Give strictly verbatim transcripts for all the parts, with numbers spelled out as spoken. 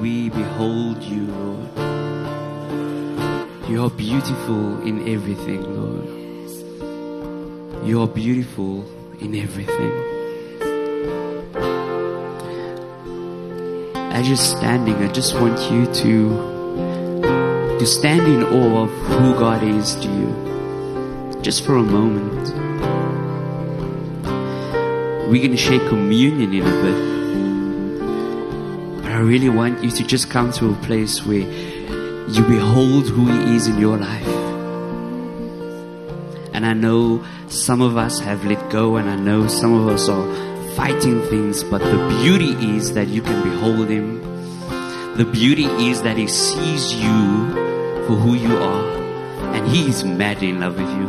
we behold you, Lord. You are beautiful in everything, Lord. You are beautiful in everything. As you're standing, I just want you to, to stand in awe of who God is to you. Just for a moment. We're going to share communion in a bit. I really want you to just come to a place where you behold who He is in your life. And I know some of us have let go, and I know some of us are fighting things, but the beauty is that you can behold Him. The beauty is that He sees you for who you are, and He is madly in love with you.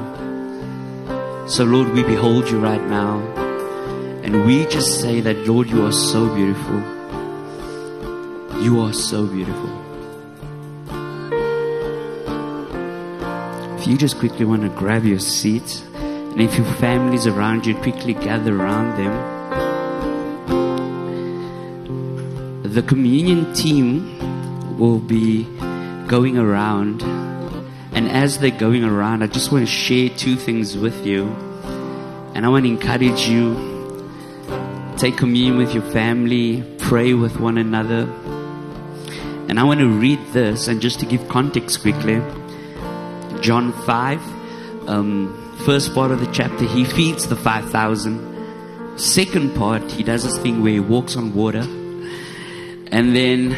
So Lord, we behold You right now, and we just say that, Lord, You are so beautiful. You are so beautiful. If you just quickly want to grab your seat, and if your family's around you, quickly gather around them. The communion team will be going around, and as they're going around, I just want to share two things with you, and I want to encourage you. Take communion with your family, pray with one another. And I want to read this, and just to give context quickly, John five, um, first part of the chapter, He feeds the five thousand. Second part, He does this thing where He walks on water. And then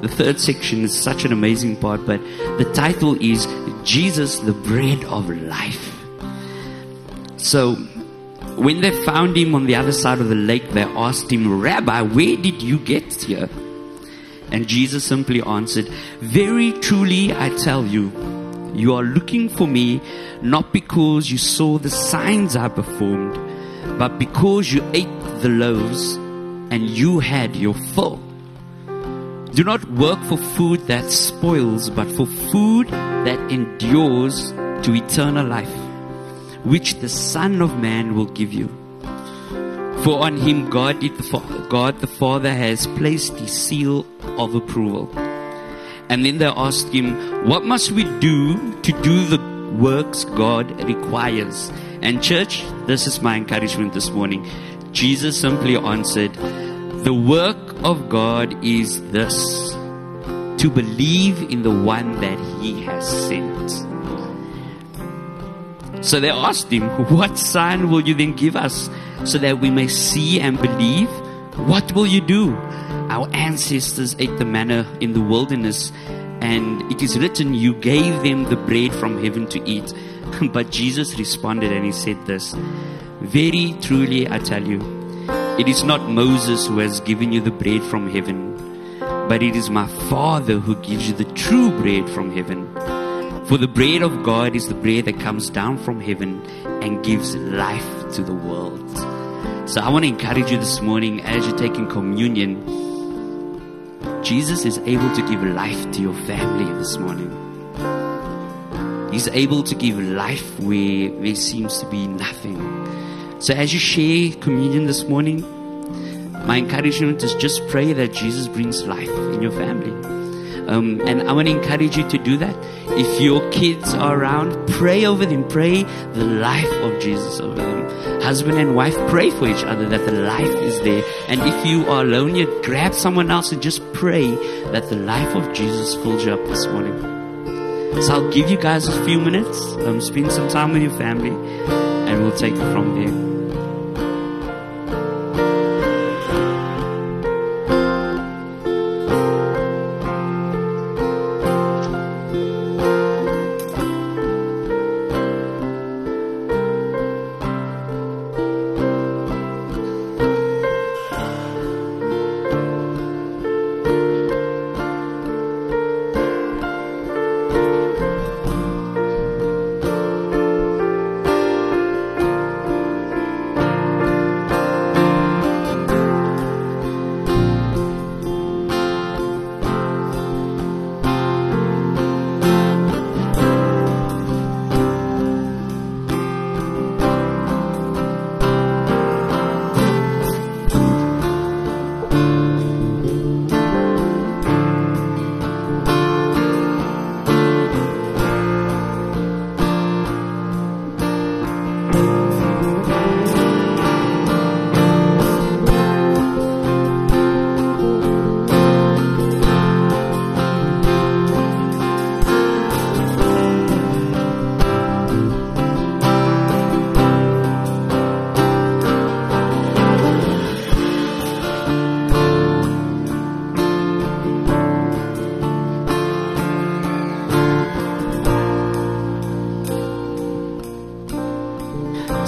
the third section is such an amazing part, but the title is Jesus, the Bread of Life. So when they found Him on the other side of the lake, they asked Him, Rabbi, where did you get here? And Jesus simply answered, very truly I tell you, you are looking for Me, not because you saw the signs I performed, but because you ate the loaves and you had your fill. Do not work for food that spoils, but for food that endures to eternal life, which the Son of Man will give you. For on Him God the, Father, God the Father has placed the seal of approval. And then they asked Him, what must we do to do the works God requires? And church, this is my encouragement this morning. Jesus simply answered, the work of God is this, to believe in the one that He has sent. So they asked Him, what sign will You then give us, so that we may see and believe? What will You do? Our ancestors ate the manna in the wilderness, and it is written, You gave them the bread from heaven to eat. But Jesus responded and He said this, very truly I tell you, it is not Moses who has given you the bread from heaven, but it is My Father who gives you the true bread from heaven. For the bread of God is the bread that comes down from heaven and gives life to the world. So I want to encourage you this morning, as you're taking communion, Jesus is able to give life to your family this morning. He's able to give life where there seems to be nothing. So as you share communion this morning, my encouragement is just pray that Jesus brings life in your family. Um, and I want to encourage you to do that. If your kids are around, pray over them. Pray the life of Jesus over them. Husband and wife, pray for each other that the life is there. And if you are alone, you grab someone else and just pray that the life of Jesus fills you up this morning. So I'll give you guys a few minutes. Um, spend some time with your family, and we'll take it from there.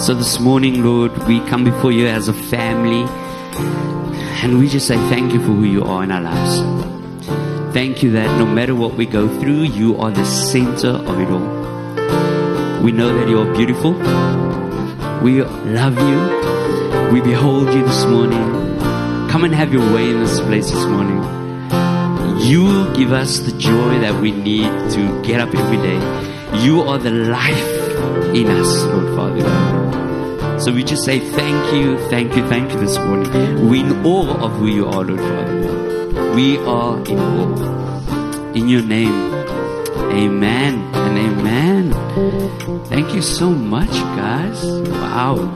So this morning, Lord, we come before you as a family, and we just say thank you for who you are in our lives. Thank you that no matter what we go through, you are the center of it all. We know that you are beautiful. We love you. We behold you this morning. Come and have your way in this place this morning. You give us the joy that we need to get up every day. You are the life in us, Lord Father. So we just say thank you, thank you, thank you this morning. We're in awe of who you are, Lord Father. We are in awe. In your name, amen and amen. Thank you so much, guys. Wow.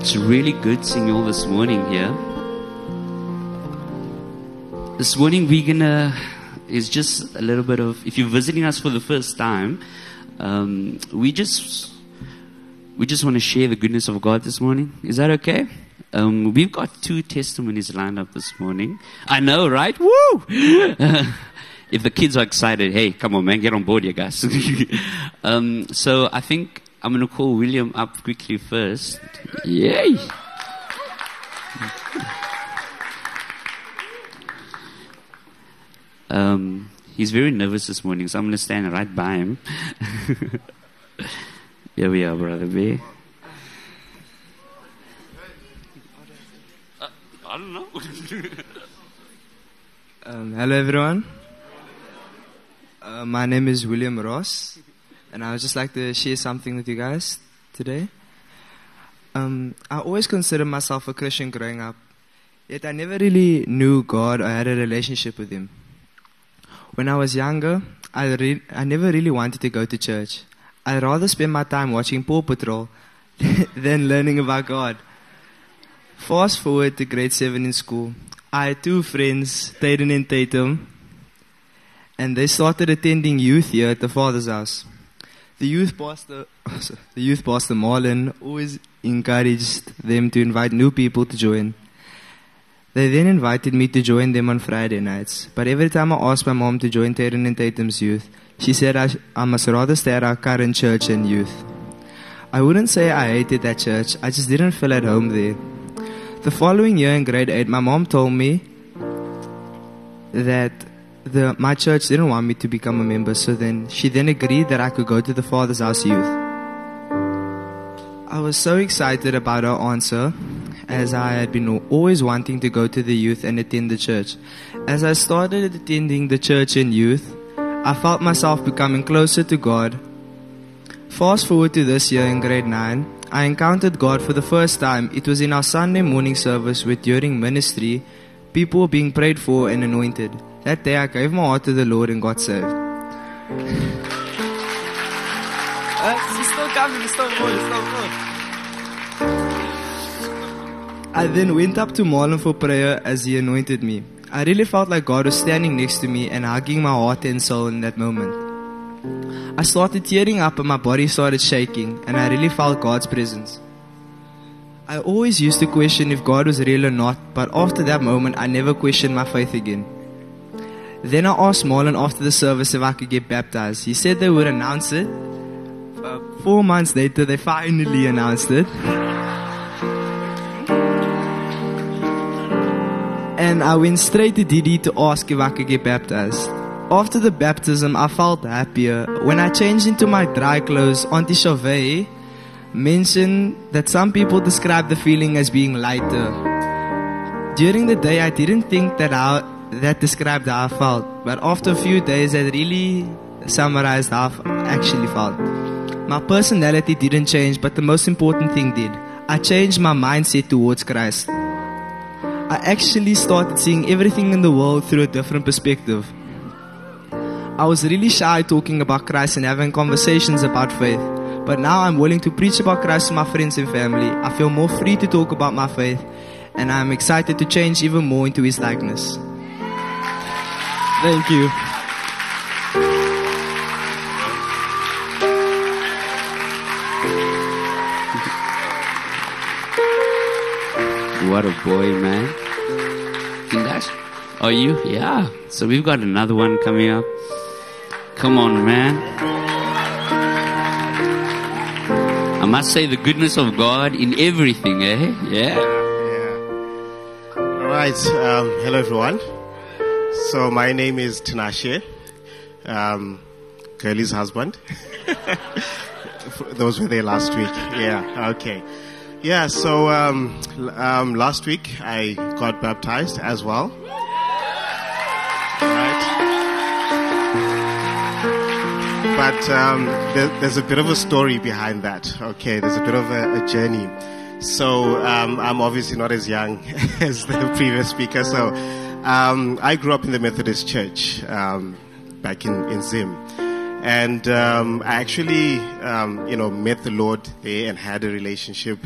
It's really good seeing you all this morning here. This morning we're gonna... It's just a little bit of, if you're visiting us for the first time, um, we just we just want to share the goodness of God this morning. Is that okay? Um, we've got two testimonies lined up this morning. I know, right? Woo! If the kids are excited, hey, come on, man, get on board, you guys. um, so I think I'm going to call William up quickly first. Yay! Um, he's very nervous this morning, so I'm going to stand right by him. Here we are, Brother B. Uh, I don't know. um, hello, everyone. Uh, my name is William Ross, and I would just like to share something with you guys today. Um, I always considered myself a Christian growing up, yet I never really knew God or had a relationship with Him. When I was younger, I, re- I never really wanted to go to church. I'd rather spend my time watching Paw Patrol than learning about God. Fast forward to grade seven in school. I had two friends, Tatum and Tatum, and they started attending youth here at the Father's house. The youth pastor, the youth pastor Marlon always encouraged them to invite new people to join. They then invited me to join them on Friday nights, but every time I asked my mom to join Darren and Tatum's youth, she said I, sh- I must rather stay at our current church and youth. I wouldn't say I hated that church, I just didn't feel at home there. The following year in grade eight, my mom told me that the, my church didn't want me to become a member, so then she then agreed that I could go to the Father's house youth. I was so excited about her answer, as I had been always wanting to go to the youth and attend the church. As I started attending the church and youth, I felt myself becoming closer to God. Fast forward to this year in grade nine, I encountered God for the first time. It was in our Sunday morning service where during ministry, people were being prayed for and anointed. That day I gave my heart to the Lord and got saved. uh, she's still coming, it's still good, it's still good. I then went up to Marlon for prayer as he anointed me. I really felt like God was standing next to me and hugging my heart and soul in that moment. I started tearing up and my body started shaking, and I really felt God's presence. I always used to question if God was real or not, but after that moment I never questioned my faith again. Then I asked Marlon after the service if I could get baptized. He said they would announce it. Uh, four months later they finally announced it. And I went straight to Didi to ask if I could get baptized. After the baptism, I felt happier. When I changed into my dry clothes, Auntie Chauvet mentioned that some people describe the feeling as being lighter. During the day, I didn't think that I, that described how I felt. But after a few days, that really summarized how I actually felt. My personality didn't change, but the most important thing did. I changed my mindset towards Christ. I actually started seeing everything in the world through a different perspective. I was really shy talking about Christ and having conversations about faith. But now I'm willing to preach about Christ to my friends and family. I feel more free to talk about my faith, and I'm excited to change even more into His likeness. Thank you. What a boy, man. Tinashe, are you? Yeah. So we've got another one coming up. Come on, man. I must say the goodness of God in everything, eh? Yeah. Yeah. All right. Um, hello, everyone. So my name is Tinashe, um, Kelly's husband. Those were there last week. Yeah. Okay. Yeah, so um, um, last week I got baptized as well. Right. But um, there, there's a bit of a story behind that. Okay, there's a bit of a, a journey. So um, I'm obviously not as young as the previous speaker. So um, I grew up in the Methodist Church um, back in, in Zim. And um, I actually, um, you know, met the Lord there and had a relationship.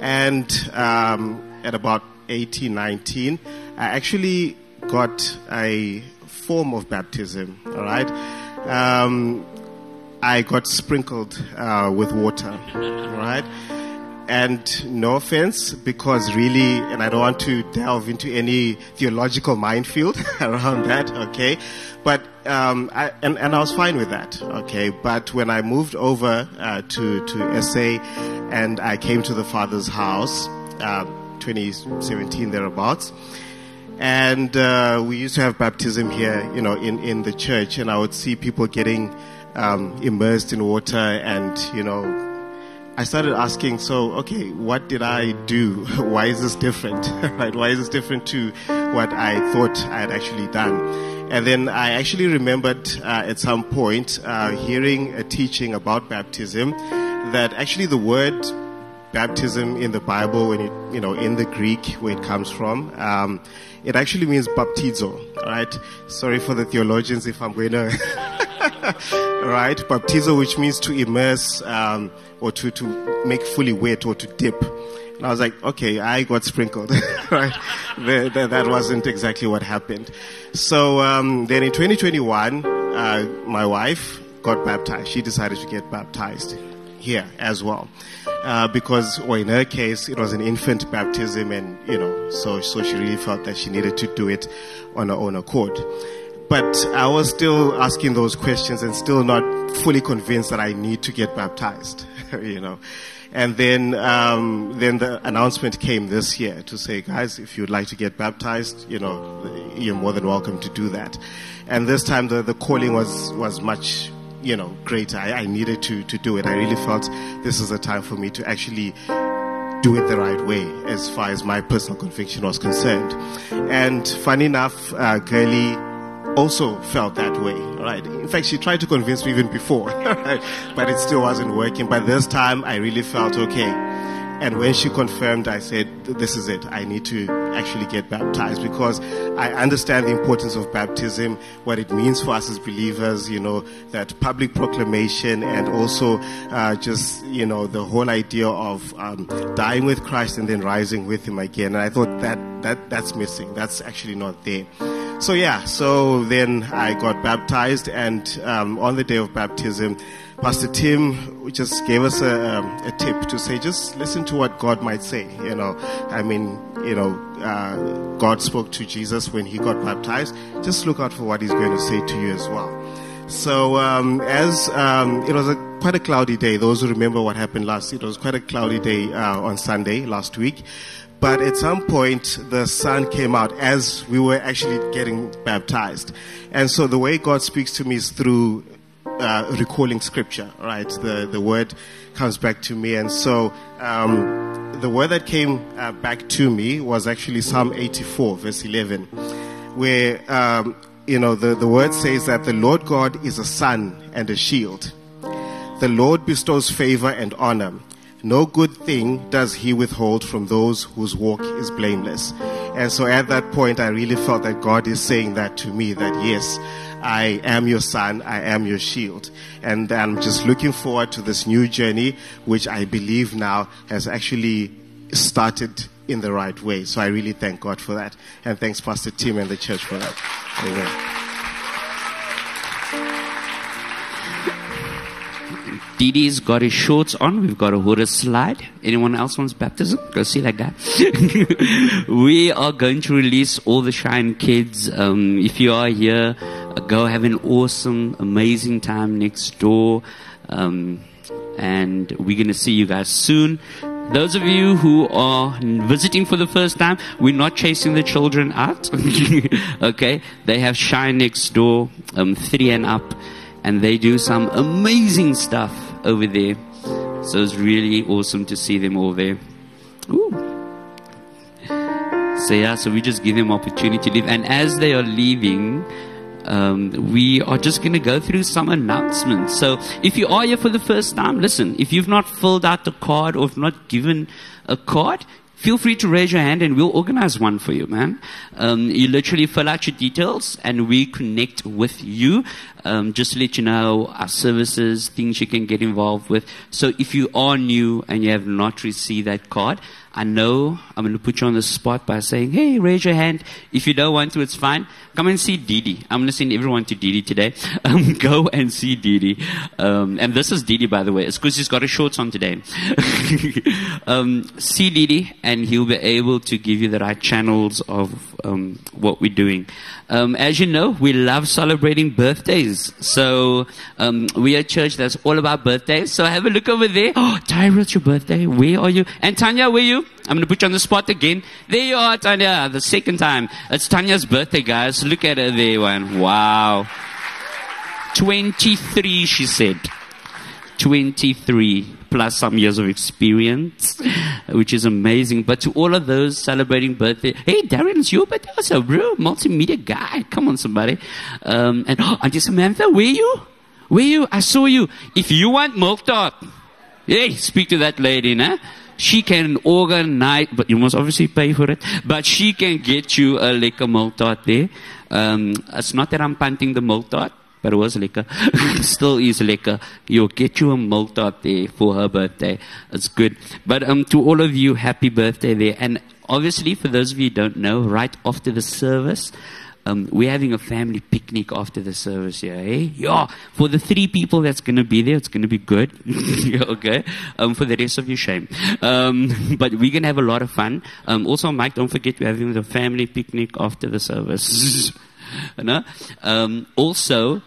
And um, at about eighteen, nineteen, I actually got a form of baptism, all right? Um, I got sprinkled uh, with water, all right? And no offense, because really, and I don't want to delve into any theological minefield around that, okay? But, um, I, and, and I was fine with that, okay? But when I moved over uh, to, to S A and I came to the Father's house, uh, twenty seventeen, thereabouts, and uh, we used to have baptism here, you know, in, in the church, and I would see people getting um, immersed in water and, you know, I started asking, so, okay, what did I do? Why is this different? Right? Why is this different to what I thought I had actually done? And then I actually remembered uh, at some point uh, hearing a teaching about baptism, that actually the word baptism in the Bible, when it, you know, in the Greek where it comes from, um, it actually means baptizo, right? Sorry for the theologians if I'm going to... Right, baptizo, which means to immerse um, or to, to make fully wet or to dip. And I was like, okay, I got sprinkled. Right, the, the, that wasn't exactly what happened. So um, then in twenty twenty-one, uh, my wife got baptized. She decided to get baptized here as well, uh, because, or in her case, it was an infant baptism, and you know, so so she really felt that she needed to do it on her own accord. But I was still asking those questions and still not fully convinced that I need to get baptized, you know. And then um, then the announcement came this year to say, guys, if you'd like to get baptized, you know, you're more than welcome to do that. And this time the, the calling was, was much, you know, greater. I, I needed to, to do it. I really felt this is the time for me to actually do it the right way as far as my personal conviction was concerned. And funny enough, uh, Kelly also felt that way, right? In fact, she tried to convince me even before, right? But it still wasn't working. By this time, I really felt okay. And when she confirmed, I said, this is it. I need to actually get baptized, because I understand the importance of baptism, what it means for us as believers, you know, that public proclamation, and also uh, just, you know, the whole idea of um, dying with Christ and then rising with Him again. And I thought that, that that's missing. That's actually not there. So yeah, so then I got baptized, and um, on the day of baptism, Pastor Tim just gave us a, a tip to say, just listen to what God might say, you know. I mean, you know, uh, God spoke to Jesus when He got baptized. Just look out for what He's going to say to you as well. So um, as um, it was a, quite a cloudy day, those who remember what happened last, it was quite a cloudy day uh, on Sunday last week. But at some point, the sun came out as we were actually getting baptized. And so the way God speaks to me is through uh, recalling scripture, right? The the word comes back to me. And so um, the word that came uh, back to me was actually Psalm eighty-four, verse eleven, where, um, you know, the, the word says that the Lord God is a sun and a shield. The Lord bestows favor and honor. No good thing does He withhold from those whose walk is blameless. And so at that point, I really felt that God is saying that to me, that yes, I am your son, I am your shield. And I'm just looking forward to this new journey, which I believe now has actually started in the right way. So I really thank God for that. And thanks Pastor Tim and the church for that. Amen. Didi's got his shorts on. We've got a Horus slide. Anyone else wants baptism? Go see that guy. We are going to release all the Shine kids. Um, if you are here, go have an awesome, amazing time next door. Um, and we're going to see you guys soon. Those of you who are visiting for the first time, we're not chasing the children out. Okay? They have Shine next door, um, three and up. And they do some amazing stuff over there. So it's really awesome to see them all there. Ooh. So yeah, so we just give them opportunity to leave. And as they are leaving, um, we are just going to go through some announcements. So if you are here for the first time, listen, if you've not filled out the card or if not given a card, feel free to raise your hand and we'll organize one for you, man. Um, you literally fill out your details and we connect with you. Um, just to let you know our services, things you can get involved with. So if you are new and you have not received that card, I know I'm going to put you on the spot by saying, hey, raise your hand. If you don't want to, it's fine. Come and see Didi. I'm going to send everyone to Didi today. Um, go and see Didi. Um, and this is Didi, by the way. It's because he's got his shorts on today. um, see Didi. And he'll be able to give you the right channels of um, what we're doing. Um, as you know, we love celebrating birthdays. So um, we're a church that's all about birthdays. So have a look over there. Oh, Tyra, it's your birthday. Where are you? And Tanya, where are you? I'm going to put you on the spot again. There you are, Tanya, the second time. It's Tanya's birthday, guys. Look at her there, one. Wow. twenty-three, she said. twenty-three. Plus some years of experience, which is amazing. But to all of those celebrating birthday, hey, Darren, it's your birthday also, bro. Multimedia guy. Come on, somebody. Um, and oh, Auntie Samantha, where you? Where you? I saw you. If you want milk tart, hey, speak to that lady, nah? She can organize, but you must obviously pay for it. But she can get you a lekker milk tart there. Um, it's not that I'm punting the milk tart. But it was lekker. Still is lekker. You'll get you a milk tart there for her birthday. It's good. But um, to all of you, happy birthday there. And obviously, for those of you who don't know, right after the service, um, we're having a family picnic after the service here. Eh? Yeah. For the three people that's going to be there, it's going to be good. Okay. Um, for the rest of you, shame. Um, but we're going to have a lot of fun. Um, also, Mike, don't forget we're having the family picnic after the service. No? Um, also,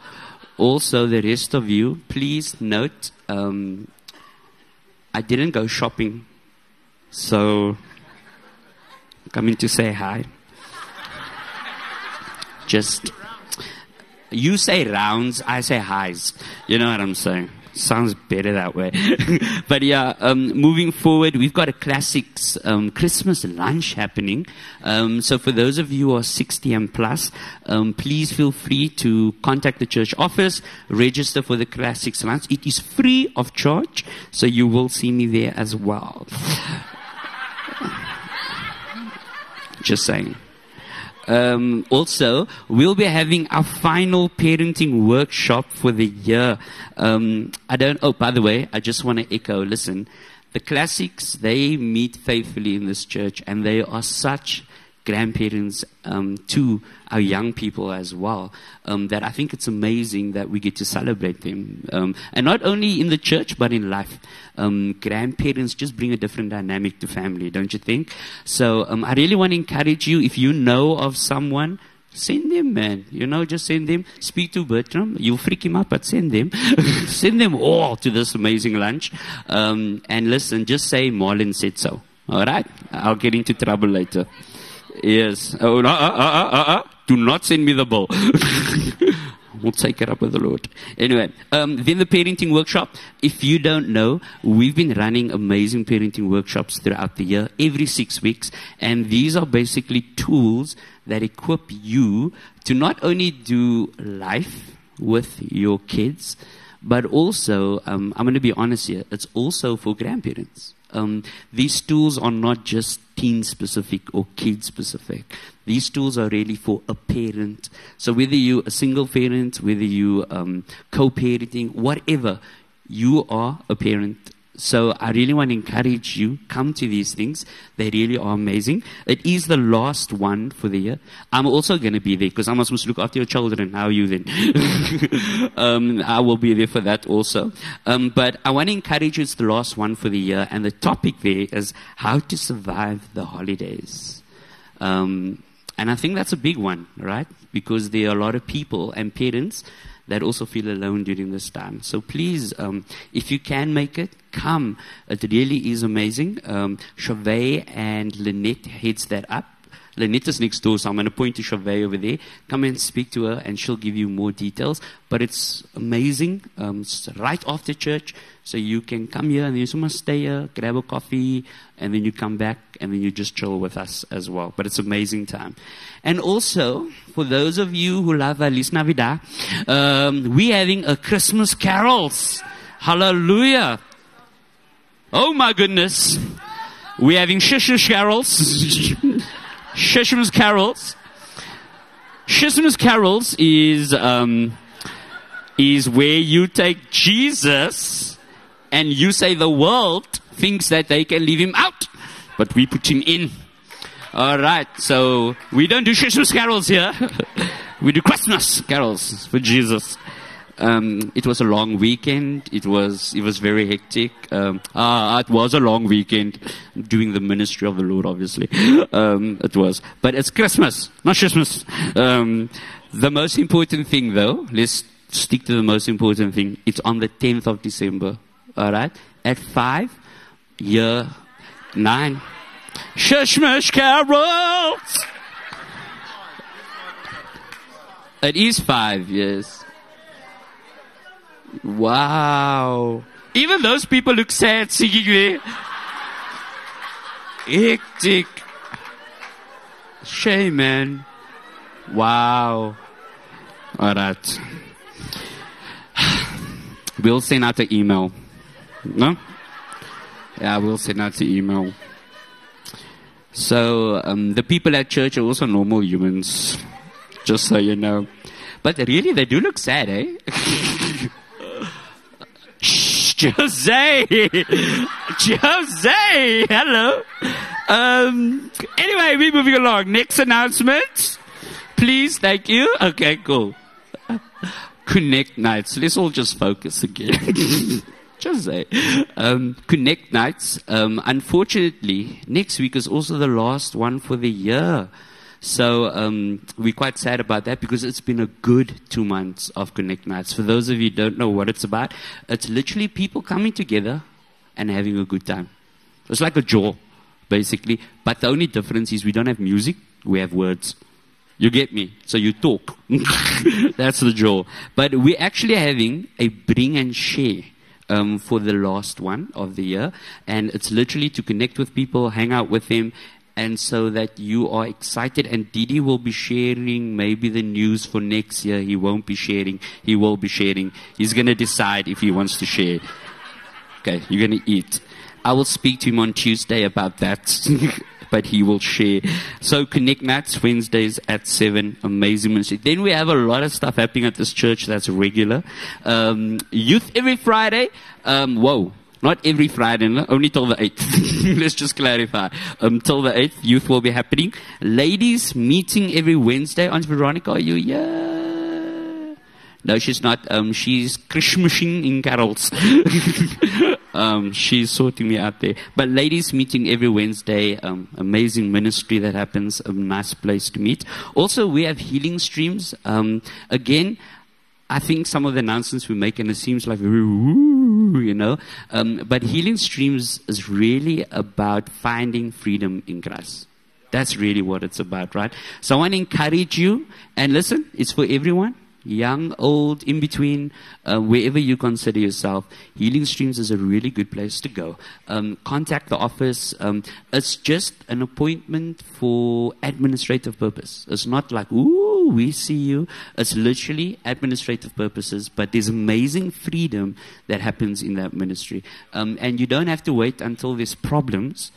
also the rest of you, please note, um, I didn't go shopping, so coming to say hi. Just, you say rounds, I say highs. You know what I'm saying? Sounds better that way. But yeah, um, moving forward, we've got a classics um, Christmas lunch happening. Um, so for those of you who are sixty and plus, um, please feel free to contact the church office, register for the classics lunch. It is free of charge, so you will see me there as well. Just saying. Um, also, we'll be having our final parenting workshop for the year. Um, I don't, oh, by the way, I just want to echo, listen, the classics, they meet faithfully in this church and they are such grandparents um, to our young people as well, um, that I think it's amazing that we get to celebrate them. Um, and not only in the church, but in life. Um, grandparents just bring a different dynamic to family, don't you think? So um, I really want to encourage you, if you know of someone, send them, man. You know, just send them. Speak to Bertram. You'll freak him up, but send them. Send them all to this amazing lunch. Um, and listen, just say Marlon said so. All right? I'll get into trouble later. Yes. Oh, no, uh, uh, uh, uh, do not send me the bill. We'll take it up with the Lord. Anyway, um, then the parenting workshop. If you don't know, we've been running amazing parenting workshops throughout the year, every six weeks. And these are basically tools that equip you to not only do life with your kids, but also, um, I'm going to be honest here, it's also for grandparents. Um, these tools are not just teen-specific or kid-specific. These tools are really for a parent. So whether you're a single parent, whether you're um, co-parenting, whatever, you are a parent. So I really want to encourage you, come to these things. They really are amazing. It is the last one for the year. I'm also going to be there because I'm supposed to look after your children. How are you then? um, I will be there for that also. Um, but I want to encourage you, it's the last one for the year. And the topic there is how to survive the holidays. Um, and I think that's a big one, right? Because there are a lot of people and parents that also feel alone during this time. So please, um, if you can make it, come. It really is amazing. Um, Chauvet and Lynette heads that up. Lynette is next door, so I'm going to point to Chauvet over there. Come and speak to her, and she'll give you more details. But it's amazing. Um, it's right after church, so you can come here, and then you just must stay here, grab a coffee, and then you come back, and then you just chill with us as well. But it's an amazing time. And also, for those of you who love Feliz Navidad, um, we're having a Christmas carols. Hallelujah. Oh, my goodness. We're having Shishish carols. Shishmas carols. Shishmas carols is um, is where you take Jesus and you say the world thinks that they can leave him out, but we put him in. All right, so we don't do Shishmas carols here. We do Christmas carols for Jesus. Um, it was a long weekend. It was it was very hectic. Um, ah, it was a long weekend doing the ministry of the Lord, obviously. Um, it was. But it's Christmas, not Christmas. Um, the most important thing, though, let's stick to the most important thing. It's on the tenth of December, all right? At five, year nine. Shishmash carols! It is five, yes. Wow. Even those people look sad singing there. Hectic. Shame, man. Wow. All right. We'll send out an email. No? Yeah, we'll send out an email. So, um, the people at church are also normal humans. Just so you know. But really, they do look sad, eh? Jose, Jose, hello. Um, anyway, we're moving along. Next announcement, please. Thank you. Okay, cool. Connect nights. Let's all just focus again. Jose, um, Connect nights. Um, unfortunately, next week is also the last one for the year. So um, we're quite sad about that because it's been a good two months of Connect Nights. For those of you who don't know what it's about, it's literally people coming together and having a good time. It's like a jaw, basically. But the only difference is we don't have music, we have words. You get me? So you talk. That's the jaw. But we're actually having a bring and share um, for the last one of the year. And it's literally to connect with people, hang out with them, and so that you are excited. And Didi will be sharing maybe the news for next year. He won't be sharing. He will be sharing. He's going to decide if he wants to share. Okay, you're going to eat. I will speak to him on Tuesday about that. But he will share. So Connect Nights, Wednesdays at seven. Amazing ministry. Then we have a lot of stuff happening at this church that's regular. Um, youth every Friday. Um, whoa. Not every Friday, no? Only till the eighth. Let's just clarify. Um, till the eighth, youth will be happening. Ladies, meeting every Wednesday. Aunt Veronica, are you here? No, she's not. Um, she's Christmasing in carols. um, she's sorting me out there. But ladies, meeting every Wednesday. Um, amazing ministry that happens. A nice place to meet. Also, we have healing streams. Um, again, I think some of the announcements we make, and it seems like, woo, you know. Um, but Healing Streams is really about finding freedom in Christ. That's really what it's about, right? So I want to encourage you. And listen, it's for everyone. young, old, in between, uh, wherever you consider yourself, Healing Streams is a really good place to go. Um, contact the office. Um, it's just an appointment for administrative purpose. It's not like, ooh, we see you. It's literally administrative purposes, but there's amazing freedom that happens in that ministry. Um, and you don't have to wait until there's problems.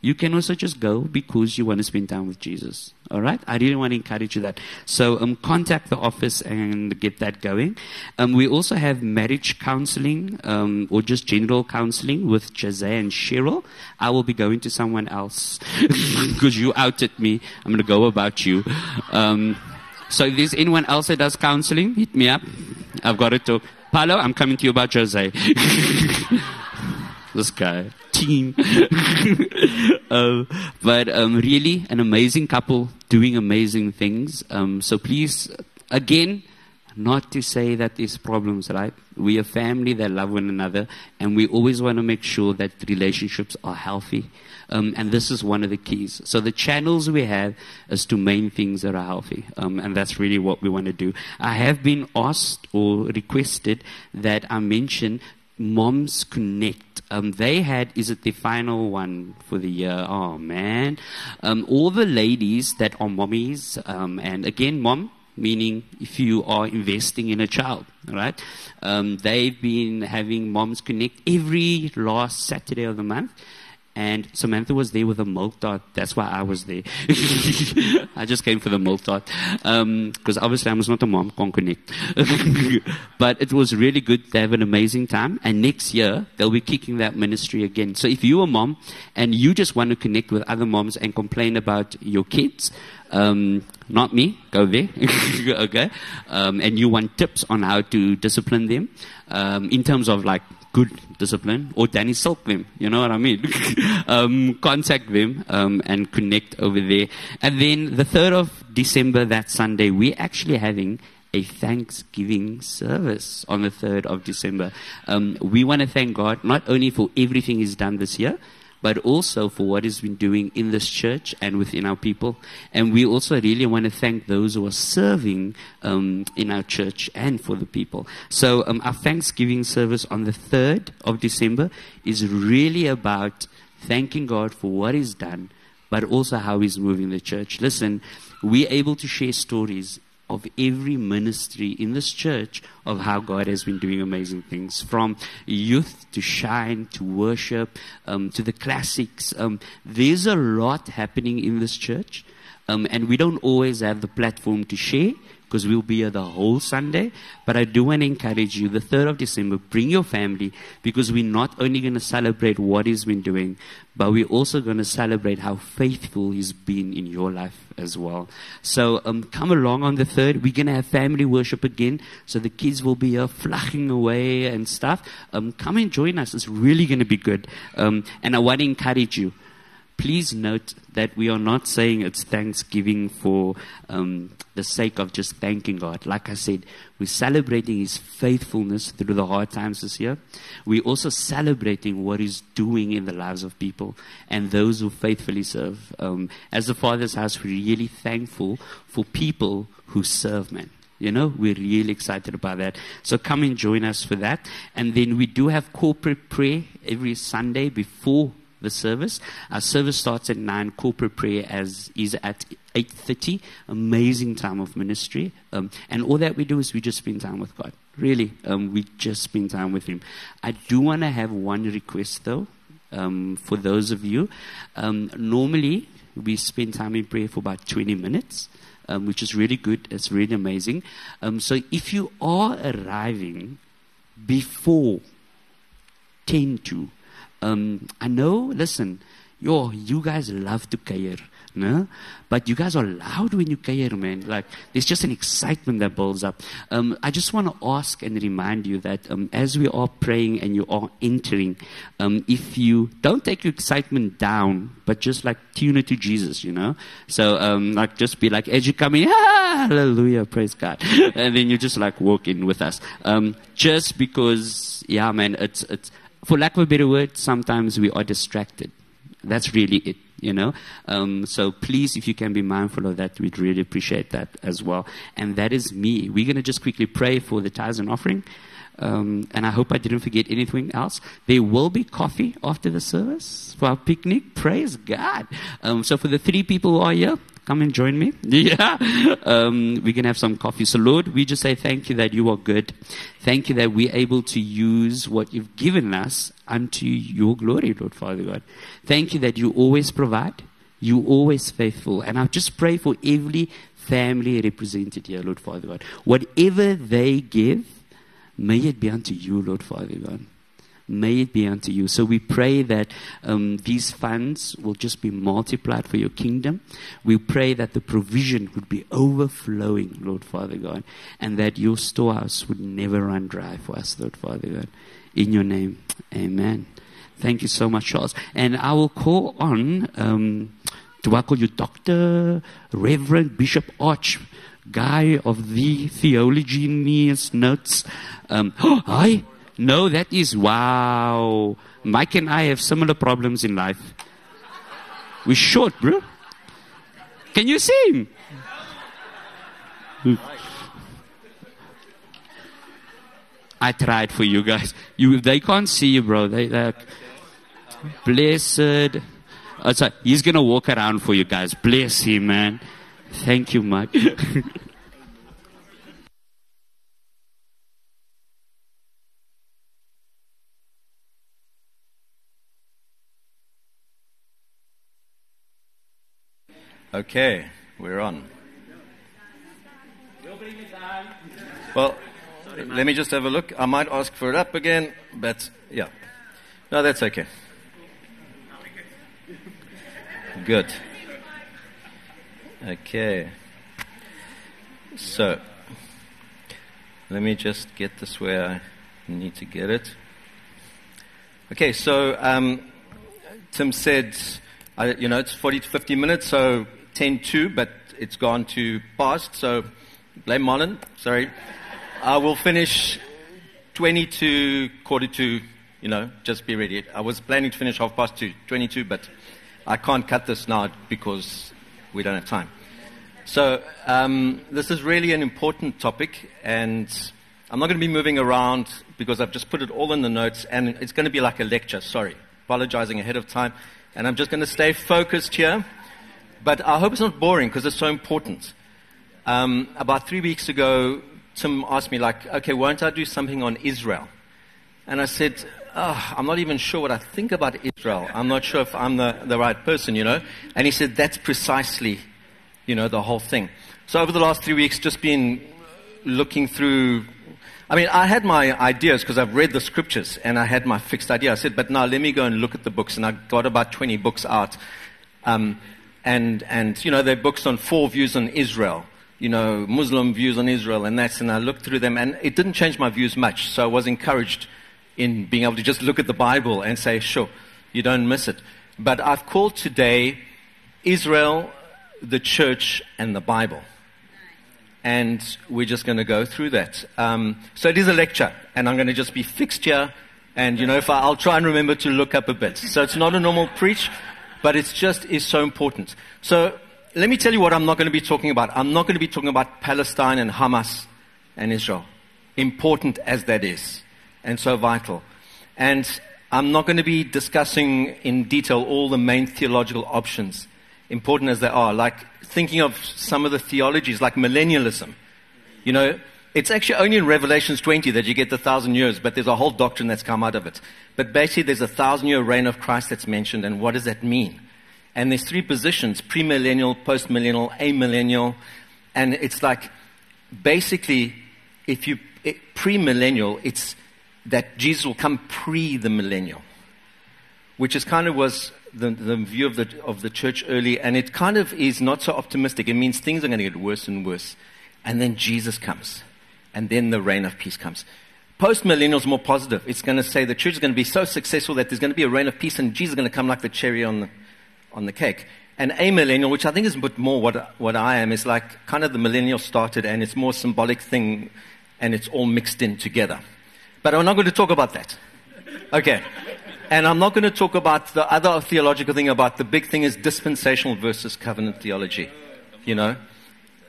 You can also just go because you want to spend time with Jesus. All right? I really want to encourage you that. So um, contact the office and get that going. Um, we also have marriage counseling um, or just general counseling with Jose and Cheryl. I will be going to someone else because you outed me. I'm going to go about you. Um, so if there's anyone else that does counseling, hit me up. I've got to talk. Paolo, I'm coming to you about Jose. This guy. Team. um, but um, really, an amazing couple doing amazing things. Um, so please, again, not to say that there's problems, right? We are family that love one another, and we always want to make sure that relationships are healthy. Um, and this is one of the keys. So the channels we have is to main things that are healthy. Um, and that's really what we want to do. I have been asked or requested that I mention Moms Connect. Um, they had, is it the final one for the year? Oh, man. Um, all the ladies that are mommies, um, and again, mom, meaning if you are investing in a child, right? Um, they've been having Moms Connect every last Saturday of the month. And Samantha was there with a milk tart. That's why I was there. I just came for the milk tart. Because um, obviously I was not a mom, can't connect. But it was really good. They have an amazing time. And next year, they'll be kicking that ministry again. So if you're a mom and you just want to connect with other moms and complain about your kids, um, not me, go there. Okay? Um, and you want tips on how to discipline them um, in terms of like, good discipline, or Danny Silk them, you know what I mean? um, contact them um, and connect over there. And then the third of December, that Sunday, we're actually having a Thanksgiving service on the third of December. Um, we want to thank God not only for everything He's done this year, but also for what He's been doing in this church and within our people. And we also really want to thank those who are serving um, in our church and for the people. So um, our Thanksgiving service on the third of December is really about thanking God for what He's done, but also how He's moving the church. Listen, we're able to share stories of every ministry in this church of how God has been doing amazing things, from youth to Shine to worship um, to the classics. Um, there's a lot happening in this church, um, and we don't always have the platform to share because we'll be here the whole Sunday. But I do want to encourage you, the third of December, bring your family, because we're not only going to celebrate what He's been doing, but we're also going to celebrate how faithful He's been in your life as well. So um, come along on the third. We're going to have family worship again, so the kids will be here flashing away and stuff. Um, come and join us. It's really going to be good. Um, and I want to encourage you. Please note that we are not saying it's Thanksgiving for um, the sake of just thanking God. Like I said, we're celebrating His faithfulness through the hard times this year. We're also celebrating what He's doing in the lives of people and those who faithfully serve. Um, as the Father's house, we're really thankful for people who serve, man. You know, we're really excited about that. So come and join us for that. And then we do have corporate prayer every Sunday before the service. Our service starts at nine. Corporate prayer as is at eight thirty. Amazing time of ministry. Um, and all that we do is we just spend time with God. Really, um, we just spend time with Him. I do want to have one request, though, um, for those of you. Um, normally, we spend time in prayer for about twenty minutes, um, which is really good. It's really amazing. Um, so if you are arriving before ten to, Um, I know, listen, yo, you guys love to care, no? But you guys are loud when you care, man. Like, there's just an excitement that builds up. Um, I just want to ask and remind you that um, as we are praying and you are entering, um, if you don't take your excitement down, but just like tune it to Jesus, you know? So, um, like, just be like, as you come in, hallelujah, praise God. And then you just like walk in with us. Um, just because, yeah, man, it's, it's, for lack of a better word, sometimes we are distracted. That's really it. you know. Um, so please, if you can be mindful of that, we'd really appreciate that as well. And that is me. We're going to just quickly pray for the tithes and offering. Um, and I hope I didn't forget anything else. There will be coffee after the service for our picnic. Praise God. Um, so for the three people who are here, come and join me. Yeah. Um, we can have some coffee. So Lord, we just say thank you that you are good. Thank you that we're able to use what you've given us unto your glory, Lord Father God. Thank you that you always provide. You're always faithful. And I just pray for every family represented here, Lord Father God. Whatever they give, may it be unto you, Lord Father God. May it be unto you. So we pray that um, these funds will just be multiplied for your kingdom. We pray that the provision would be overflowing, Lord Father God, and that your storehouse would never run dry for us, Lord Father God. In your name, amen. Thank you so much, Charles. And I will call on, um, do I call you Doctor, Reverend, Bishop Arch, guy of the theologian's notes? Um, oh, hi. No, that is, wow. Mike and I have similar problems in life. We're short, bro. Can you see him? I tried for you guys. You, they can't see you, bro. They, they're blessed. Oh, sorry. He's going to walk around for you guys. Bless him, man. Thank you, Mike. Okay, we're on. Well, sorry, let me just have a look. I might ask for it up again, but yeah. No, that's okay. Good. Okay. So, let me just get this where I need to get it. Okay, so um, Tim said, I, you know, it's forty to fifty minutes, so ten to, but it's gone to past, so blame Marlon, sorry. I will finish twenty to quarter to, you know, just be ready. I was planning to finish half past two, twenty-two, but I can't cut this now because we don't have time. So um, this is really an important topic, and I'm not going to be moving around because I've just put it all in the notes, and it's going to be like a lecture, sorry. Apologizing ahead of time, and I'm just going to stay focused here. But I hope it's not boring because it's so important. Um, about three weeks ago, Tim asked me, like, okay, won't I do something on Israel? And I said, oh, I'm not even sure what I think about Israel. I'm not sure if I'm the, the right person, you know. And he said, that's precisely, you know, the whole thing. So over the last three weeks, just been looking through. I mean, I had my ideas because I've read the scriptures and I had my fixed idea. I said, but now let me go and look at the books. And I got about twenty books out. Um, and, and, you know, they're books on four views on Israel, you know, Muslim views on Israel and that's. And I looked through them and it didn't change my views much. So I was encouraged in being able to just look at the Bible and say, sure, you don't miss it. But I've called today Israel, the church, and the Bible. And we're just going to go through that. Um, so it is a lecture, and I'm going to just be fixed here. And, you know, if I, I'll try and remember to look up a bit. So it's not a normal preach, but it's just is so important. So let me tell you what I'm not going to be talking about. I'm not going to be talking about Palestine and Hamas and Israel, important as that is, and so vital. And I'm not going to be discussing in detail all the main theological options, important as they are, like thinking of some of the theologies, like millennialism. You know, it's actually only in Revelations twenty that you get the thousand years, but there's a whole doctrine that's come out of it. But basically, there's a thousand-year reign of Christ that's mentioned, and what does that mean? And there's three positions, premillennial, postmillennial, amillennial, and it's like, basically, if you, it, premillennial, it's that Jesus will come pre the millennial, which is kind of was The, the view of the, of the church early, and it kind of is not so optimistic. It means things are going to get worse and worse. And then Jesus comes. And then the reign of peace comes. Post-millennial is more positive. It's going to say the church is going to be so successful that there's going to be a reign of peace and Jesus is going to come like the cherry on the, on the cake. And amillennial, which I think is a bit more what, what I am, is like kind of the millennial started and it's more symbolic thing and it's all mixed in together. But I'm not going to talk about that. Okay. And I'm not going to talk about the other theological thing about the big thing is dispensational versus covenant theology, you know.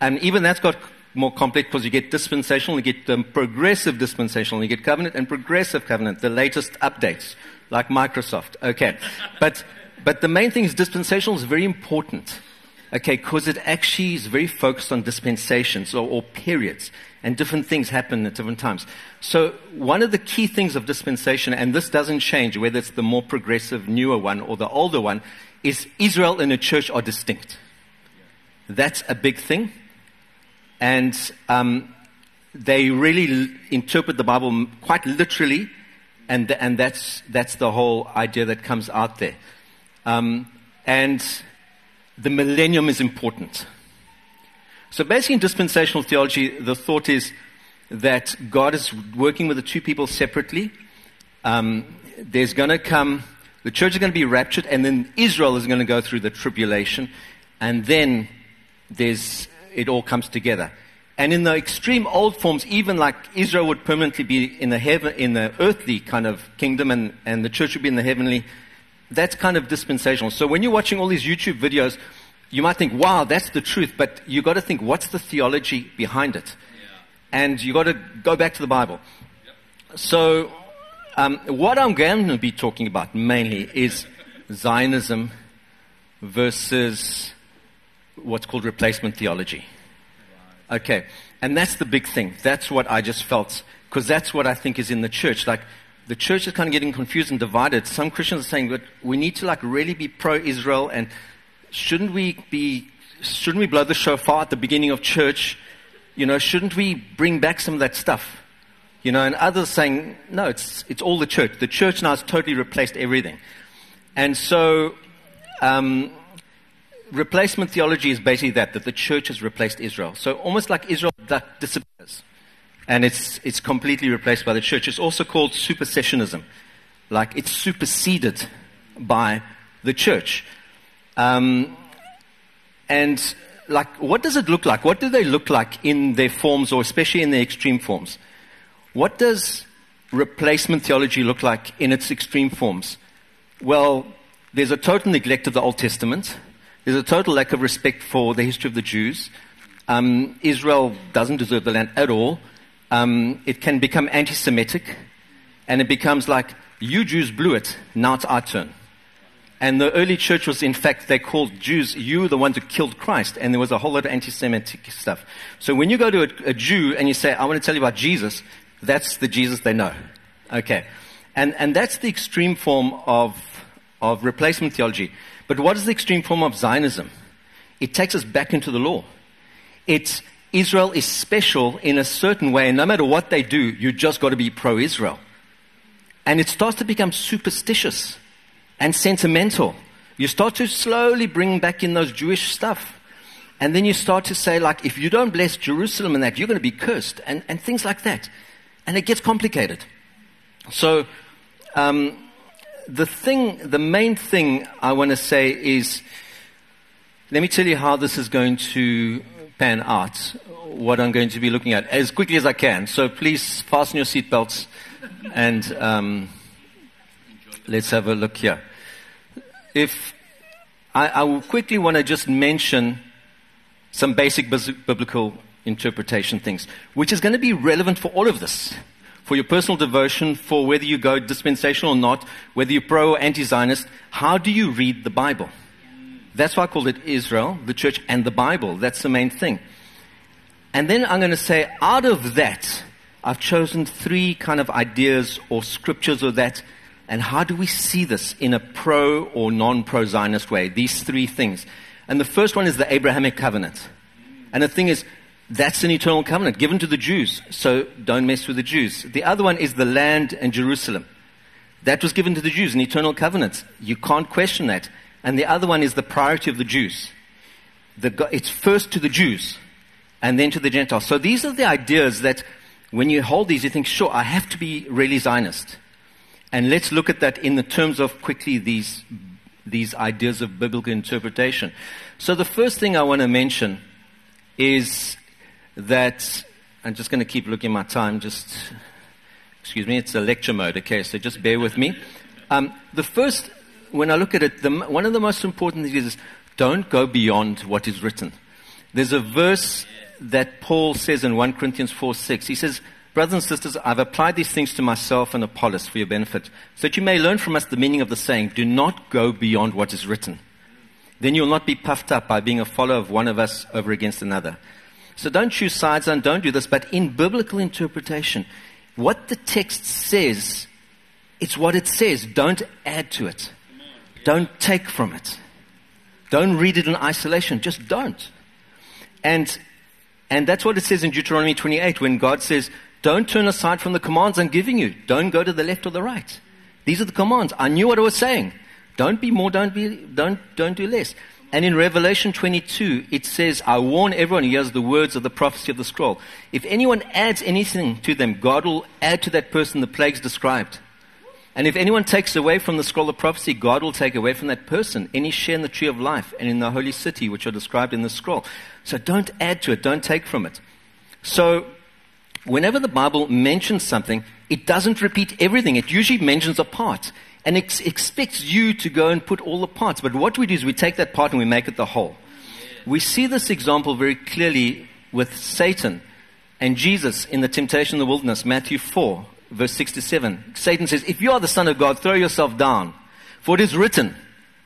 And even that's got more complex because you get dispensational, you get um, progressive dispensational, you get covenant and progressive covenant, the latest updates, like Microsoft. Okay. But, but the main thing is dispensational is very important, okay, because it actually is very focused on dispensations or, or periods. And different things happen at different times. So one of the key things of dispensation, and this doesn't change, whether it's the more progressive, newer one or the older one, is Israel and the church are distinct. That's a big thing. And um, they really l- interpret the Bible quite literally, and th- and that's that's the whole idea that comes out there. Um, and the millennium is important. So basically in dispensational theology, the thought is that God is working with the two people separately. Um, there's going to come, the church is going to be raptured, and then Israel is going to go through the tribulation, and then there's it all comes together. And in the extreme old forms, even like Israel would permanently be in the heaven, in the earthly kind of kingdom, and, and the church would be in the heavenly. That's kind of dispensational. So when you're watching all these YouTube videos, you might think, wow, that's the truth, but you got to think, what's the theology behind it? Yeah. And you got to go back to the Bible. Yep. So um, what I'm going to be talking about mainly is Zionism versus what's called replacement theology. Right. Okay, and that's the big thing. That's what I just felt, because that's what I think is in the church. Like, the church is kind of getting confused and divided. Some Christians are saying, but we need to like really be pro-Israel, and Shouldn't we be, shouldn't we blow the shofar at the beginning of church? You know, shouldn't we bring back some of that stuff? You know, and others saying, no, it's it's all the church. The church now has totally replaced everything. And so, um, replacement theology is basically that, that the church has replaced Israel. So almost like Israel that disappears. And it's it's completely replaced by the church. It's also called supersessionism. Like, it's superseded by the church. Um, and like, what does it look like? What do they look like in their forms, or especially in their extreme forms? What does replacement theology look like in its extreme forms? Well, there's a total neglect of the Old Testament. There's a total lack of respect for the history of the Jews. Um, Israel doesn't deserve the land at all. Um, it can become anti-Semitic, and it becomes like, you Jews blew it, now it's our turn. And the early church was, in fact, they called Jews, you the ones who killed Christ. And there was a whole lot of anti-Semitic stuff. So when you go to a, a Jew and you say, I want to tell you about Jesus, that's the Jesus they know. Okay. And and that's the extreme form of of replacement theology. But what is the extreme form of Zionism? It takes us back into the law. It's Israel is special in a certain way. And no matter what they do, you just got to be pro-Israel. And it starts to become superstitious and sentimental. You start to slowly bring back in those Jewish stuff. And then you start to say, like, if you don't bless Jerusalem and that, you're going to be cursed, and, and things like that. And it gets complicated. So um, the thing, the main thing I want to say is, let me tell you how this is going to pan out, what I'm going to be looking at, as quickly as I can. So please fasten your seatbelts and um, let's have a look here. If I, I will quickly want to just mention some basic biblical interpretation things, which is going to be relevant for all of this, for your personal devotion, for whether you go dispensational or not, whether you're pro or anti-Zionist. How do you read the Bible? That's why I called it Israel, the church, and the Bible. That's the main thing. And then I'm going to say, out of that, I've chosen three kind of ideas or scriptures or that. And how do we see this in a pro or non-pro Zionist way? These three things. And the first one is the Abrahamic covenant. And the thing is, that's an eternal covenant given to the Jews. So don't mess with the Jews. The other one is the land and Jerusalem. That was given to the Jews, an eternal covenant. You can't question that. And the other one is the priority of the Jews. The, it's first to the Jews and then to the Gentiles. So these are the ideas that when you hold these, you think, sure, I have to be really Zionist. And let's look at that in the terms of quickly these these ideas of biblical interpretation. So the first thing I want to mention is that, I'm just going to keep looking at my time, just, excuse me, it's a lecture mode, okay, so just bear with me. Um, the first, when I look at it, the, one of the most important things is don't go beyond what is written. There's a verse that Paul says in First Corinthians four six. He says, brothers and sisters, I've applied these things to myself and Apollos for your benefit, so that you may learn from us the meaning of the saying, do not go beyond what is written. Then you'll not be puffed up by being a follower of one of us over against another. So don't choose sides and don't do this, but in biblical interpretation, what the text says, it's what it says. Don't add to it. Don't take from it. Don't read it in isolation. Just don't. And and that's what it says in Deuteronomy twenty-eight when God says, don't turn aside from the commands I'm giving you. Don't go to the left or the right. These are the commands. I knew what I was saying. Don't be more, don't be, don't, don't do less. And in Revelation twenty-two, it says, I warn everyone who hears the words of the prophecy of the scroll. If anyone adds anything to them, God will add to that person the plagues described. And if anyone takes away from the scroll of prophecy, God will take away from that person any share in the tree of life and in the holy city, which are described in the scroll. So don't add to it. Don't take from it. So whenever the Bible mentions something, it doesn't repeat everything. It usually mentions a part and ex- expects you to go and put all the parts. But what we do is we take that part and we make it the whole. We see this example very clearly with Satan and Jesus in the temptation in the wilderness, Matthew four. Verse sixty-seven, Satan says, if you are the Son of God, throw yourself down, for it is written.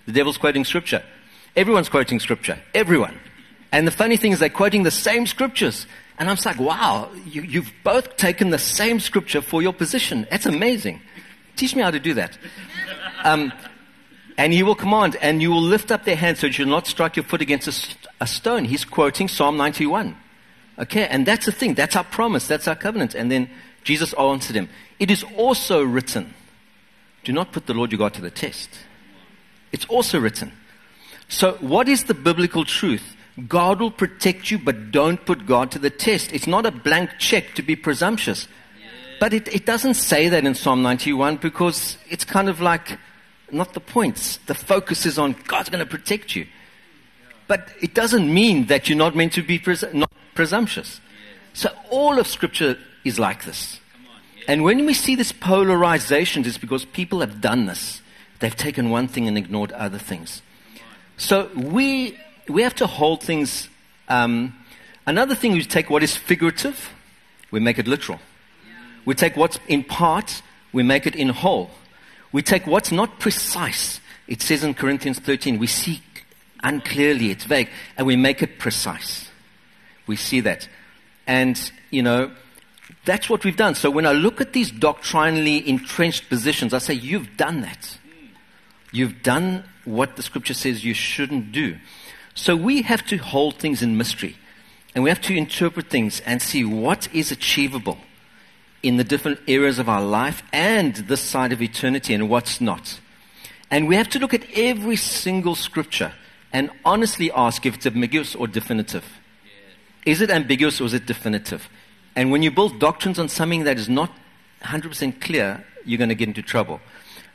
The devil's quoting scripture. Everyone's quoting scripture. Everyone. And the funny thing is they're quoting the same scriptures. And I'm like, wow, you, you've both taken the same scripture for your position. That's amazing. Teach me how to do that. Um, and he will command, and you will lift up their hands so that you will not strike your foot against a, st- a stone. He's quoting Psalm ninety-one. Okay, and that's the thing. That's our promise. That's our covenant. And then Jesus answered him, it is also written, do not put the Lord your God to the test. It's also written. So what is the biblical truth? God will protect you, but don't put God to the test. It's not a blank check to be presumptuous. But it, it doesn't say that in Psalm ninety-one because it's kind of like, not the points. The focus is on God's going to protect you. But it doesn't mean that you're not meant to be pres- not presumptuous. So all of Scripture is like this. On, yeah. And when we see this polarization, it's because people have done this. They've taken one thing and ignored other things. So we we have to hold things. Um, another thing is take what is figurative, we make it literal. Yeah. We take what's in part, we make it in whole. We take what's not precise. It says in Corinthians thirteen, we see unclearly, it's vague, and we make it precise. We see that. And, you know, that's what we've done. So when I look at these doctrinally entrenched positions, I say, you've done that. You've done what the scripture says you shouldn't do. So we have to hold things in mystery. And we have to interpret things and see what is achievable in the different areas of our life and this side of eternity and what's not. And we have to look at every single scripture and honestly ask if it's ambiguous or definitive. Is it ambiguous or is it definitive? And when you build doctrines on something that is not one hundred percent clear, you're going to get into trouble.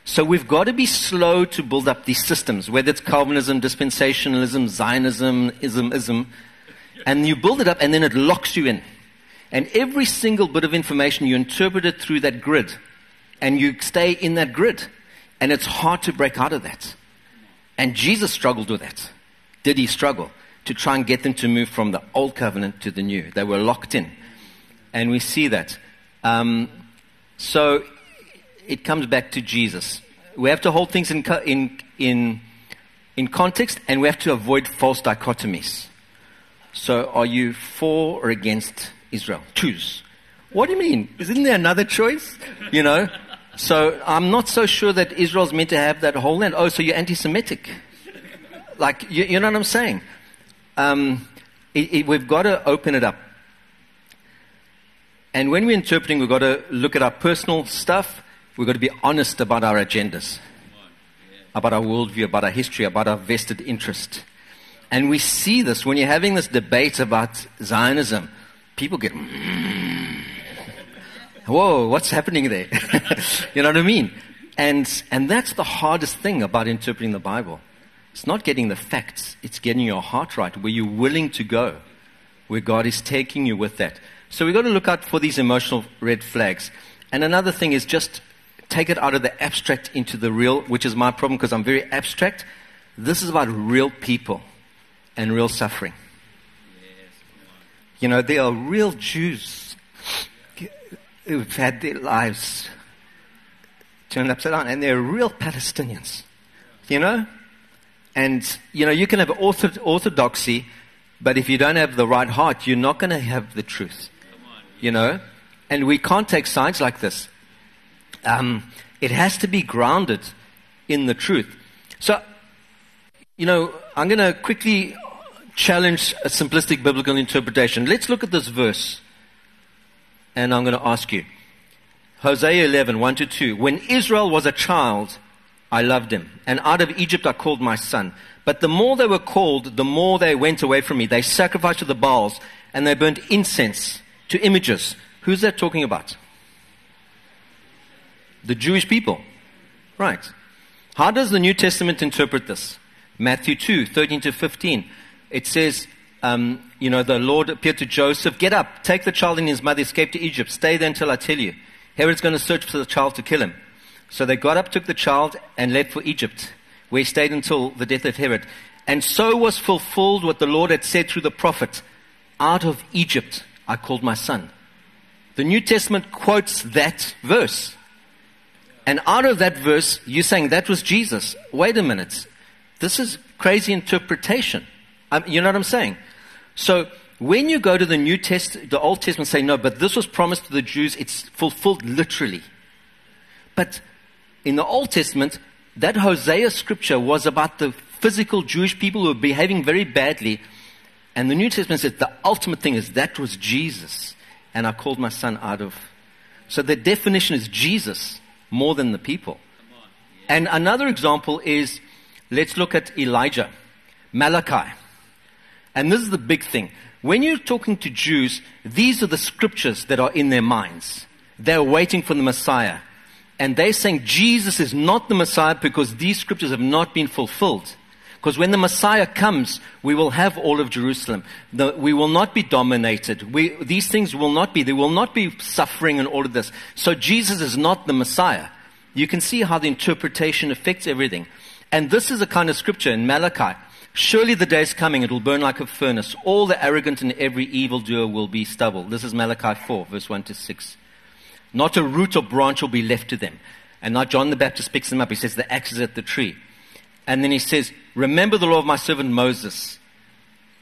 So we've got to be slow to build up these systems, whether it's Calvinism, dispensationalism, Zionism, ism, ism. And you build it up and then it locks you in. And every single bit of information, you interpret it through that grid. And you stay in that grid. And it's hard to break out of that. And Jesus struggled with that. Did he struggle to try and get them to move from the old covenant to the new? They were locked in. And we see that. Um, so it comes back to Jesus. We have to hold things in, co- in, in, in context, and we have to avoid false dichotomies. So are you for or against Israel? Choose. What do you mean? Isn't there another choice? You know? So I'm not so sure that Israel's meant to have that whole land. Oh, so you're anti-Semitic. Like, you, you know what I'm saying? Um, it, it, we've got to open it up. And when we're interpreting, we've got to look at our personal stuff. We've got to be honest about our agendas, about our worldview, about our history, about our vested interest. And we see this when you're having this debate about Zionism. People get, mm, whoa, what's happening there? You know what I mean? And and that's the hardest thing about interpreting the Bible. It's not getting the facts. It's getting your heart right, where you're willing to go, where God is taking you with that. So we've got to look out for these emotional red flags. And another thing is just take it out of the abstract into the real, which is my problem because I'm very abstract. This is about real people and real suffering. You know, there are real Jews who've had their lives turned upside down, and there are real Palestinians, you know? And, you know, you can have orthodoxy, but if you don't have the right heart, you're not going to have the truth, you know? And we can't take sides like this. Um, it has to be grounded in the truth. So, you know, I'm going to quickly challenge a simplistic biblical interpretation. Let's look at this verse, and I'm going to ask you. Hosea eleven, one to two. When Israel was a child, I loved him, and out of Egypt I called my son. But the more they were called, the more they went away from me. They sacrificed to the Baals, and they burnt incense to images. Who's that talking about? The Jewish people. Right. How does the New Testament interpret this? Matthew two, thirteen to fifteen. It says, um, you know, the Lord appeared to Joseph, get up, take the child and his mother, escape to Egypt, stay there until I tell you. Herod's going to search for the child to kill him. So they got up, took the child, and left for Egypt, where he stayed until the death of Herod. And so was fulfilled what the Lord had said through the prophet, out of Egypt I called my son. The New Testament quotes that verse. And out of that verse, you're saying that was Jesus. Wait a minute. This is crazy interpretation. Um, you know what I'm saying? So when you go to the New Test, the Old Testament, say no, but this was promised to the Jews. It's fulfilled literally. But in the Old Testament, that Hosea scripture was about the physical Jewish people who were behaving very badly. And the New Testament says the ultimate thing is that was Jesus. And I called my son out of. So the definition is Jesus more than the people. And another example is, let's look at Elijah, Malachi. And this is the big thing. When you're talking to Jews, these are the scriptures that are in their minds. They're waiting for the Messiah. And they're saying Jesus is not the Messiah because these scriptures have not been fulfilled. Because when the Messiah comes, we will have all of Jerusalem. The, we will not be dominated. We, these things will not be. There will not be suffering and all of this. So Jesus is not the Messiah. You can see how the interpretation affects everything. And this is the kind of scripture in Malachi. Surely the day is coming, it will burn like a furnace. All the arrogant and every evildoer will be stubble. This is Malachi four, verse one to six. Not a root or branch will be left to them. And now John the Baptist picks them up. He says, the axe is at the tree. And then he says, remember the law of my servant Moses,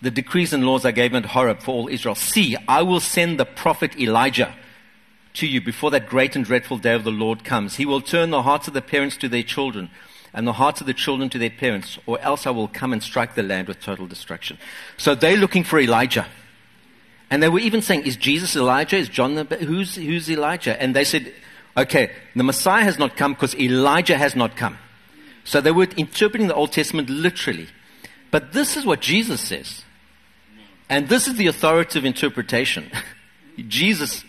the decrees and laws I gave him at Horeb for all Israel. See, I will send the prophet Elijah to you before that great and dreadful day of the Lord comes. He will turn the hearts of the parents to their children, and the hearts of the children to their parents, or else I will come and strike the land with total destruction. So they're looking for Elijah. And they were even saying, is Jesus Elijah? Is John the... Who's, who's Elijah? And they said, okay, the Messiah has not come because Elijah has not come. So they were interpreting the Old Testament literally. But this is what Jesus says. And this is the authoritative interpretation. Jesus,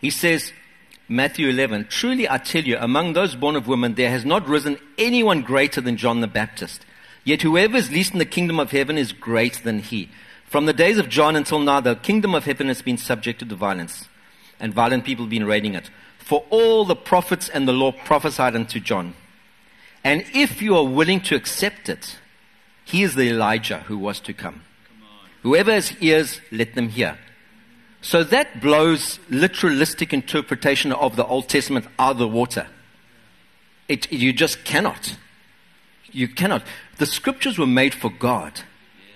he says... Matthew eleven, truly I tell you, among those born of women, there has not risen anyone greater than John the Baptist. Yet whoever is least in the kingdom of heaven is greater than he. From the days of John until now, the kingdom of heaven has been subjected to violence, and violent people have been raiding it. For all the prophets and the law prophesied unto John. And if you are willing to accept it, he is the Elijah who was to come. Whoever has ears, let them hear. So that blows literalistic interpretation of the Old Testament out of the water. It, you just cannot. You cannot. The scriptures were made for God.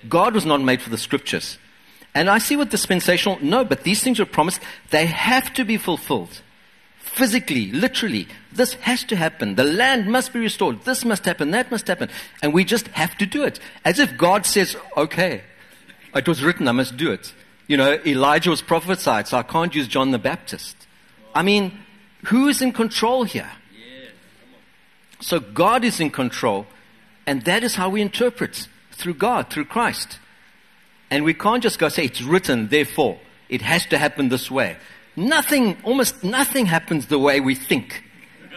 God was not made for the scriptures. And I see what dispensational, no, but these things were promised. They have to be fulfilled. Physically, literally. This has to happen. The land must be restored. This must happen. That must happen. And we just have to do it. As if God says, okay, it was written, I must do it. You know, Elijah was prophesied, so I can't use John the Baptist. I mean, who is in control here? So God is in control, and that is how we interpret, through God, through Christ. And we can't just go say, it's written, therefore, it has to happen this way. Nothing, almost nothing happens the way we think,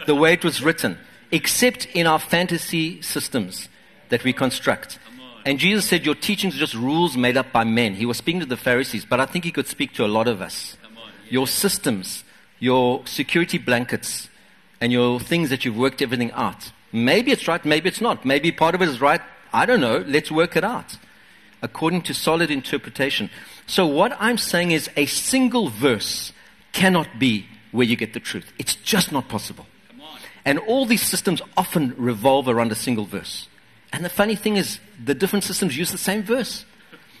the way it was written, except in our fantasy systems that we construct. And Jesus said, your teachings are just rules made up by men. He was speaking to the Pharisees, but I think he could speak to a lot of us. On, yeah. Your systems, your security blankets, and your things that you've worked everything out. Maybe it's right, maybe it's not. Maybe part of it is right. I don't know. Let's work it out according to solid interpretation. So what I'm saying is a single verse cannot be where you get the truth. It's just not possible. And all these systems often revolve around a single verse. And the funny thing is, the different systems use the same verse.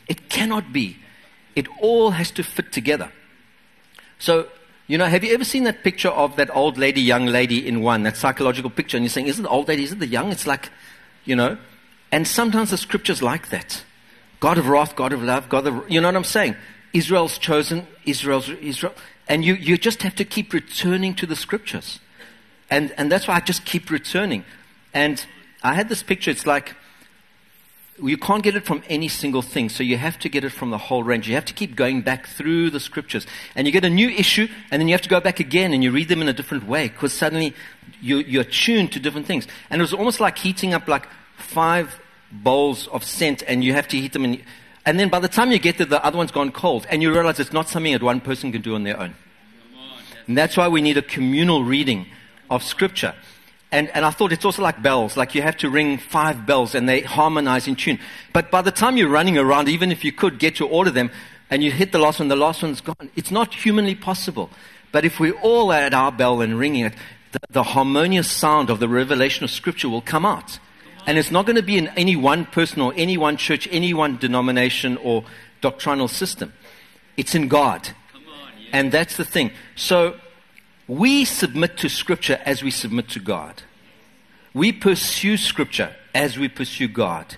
It cannot be. It all has to fit together. So, you know, have you ever seen that picture of that old lady, young lady in one, that psychological picture? And you're saying, isn't the old lady, isn't the young? It's like, you know. And sometimes the scripture's like that. God of wrath, God of love, God of, you know what I'm saying? Israel's chosen, Israel's, Israel. And you, you just have to keep returning to the scriptures. And and that's why I just keep returning. And I had this picture. It's like you can't get it from any single thing. So you have to get it from the whole range. You have to keep going back through the scriptures. And you get a new issue, and then you have to go back again, and you read them in a different way because suddenly you, you're tuned to different things. And it was almost like heating up like five bowls of scent, and you have to heat them. And, and then by the time you get there, the other one's gone cold, and you realize it's not something that one person can do on their own. And that's why we need a communal reading of scripture. And and I thought it's also like bells, like you have to ring five bells and they harmonize in tune. But by the time you're running around, even if you could get to all of them and you hit the last one, the last one's gone. It's not humanly possible. But if we all add our bell and ringing it, the, the harmonious sound of the revelation of scripture will come out. And it's not going to be in any one person or any one church, any one denomination or doctrinal system. It's in God. Come on, yeah. And that's the thing. So we submit to Scripture as we submit to God. We pursue Scripture as we pursue God.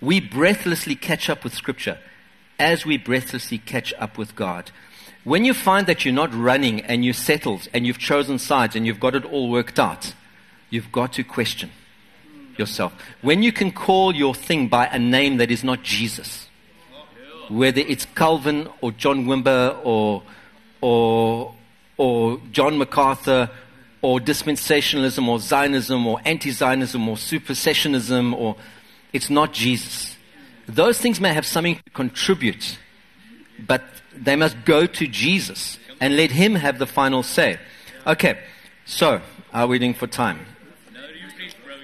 We breathlessly catch up with Scripture as we breathlessly catch up with God. When you find that you're not running and you're settled and you've chosen sides and you've got it all worked out, you've got to question yourself. When you can call your thing by a name that is not Jesus, whether it's Calvin or John Wimber or or... or John MacArthur, or dispensationalism, or Zionism, or anti-Zionism, or supersessionism, or it's not Jesus. Those things may have something to contribute, but they must go to Jesus and let him have the final say. Okay, so, are we doing for time?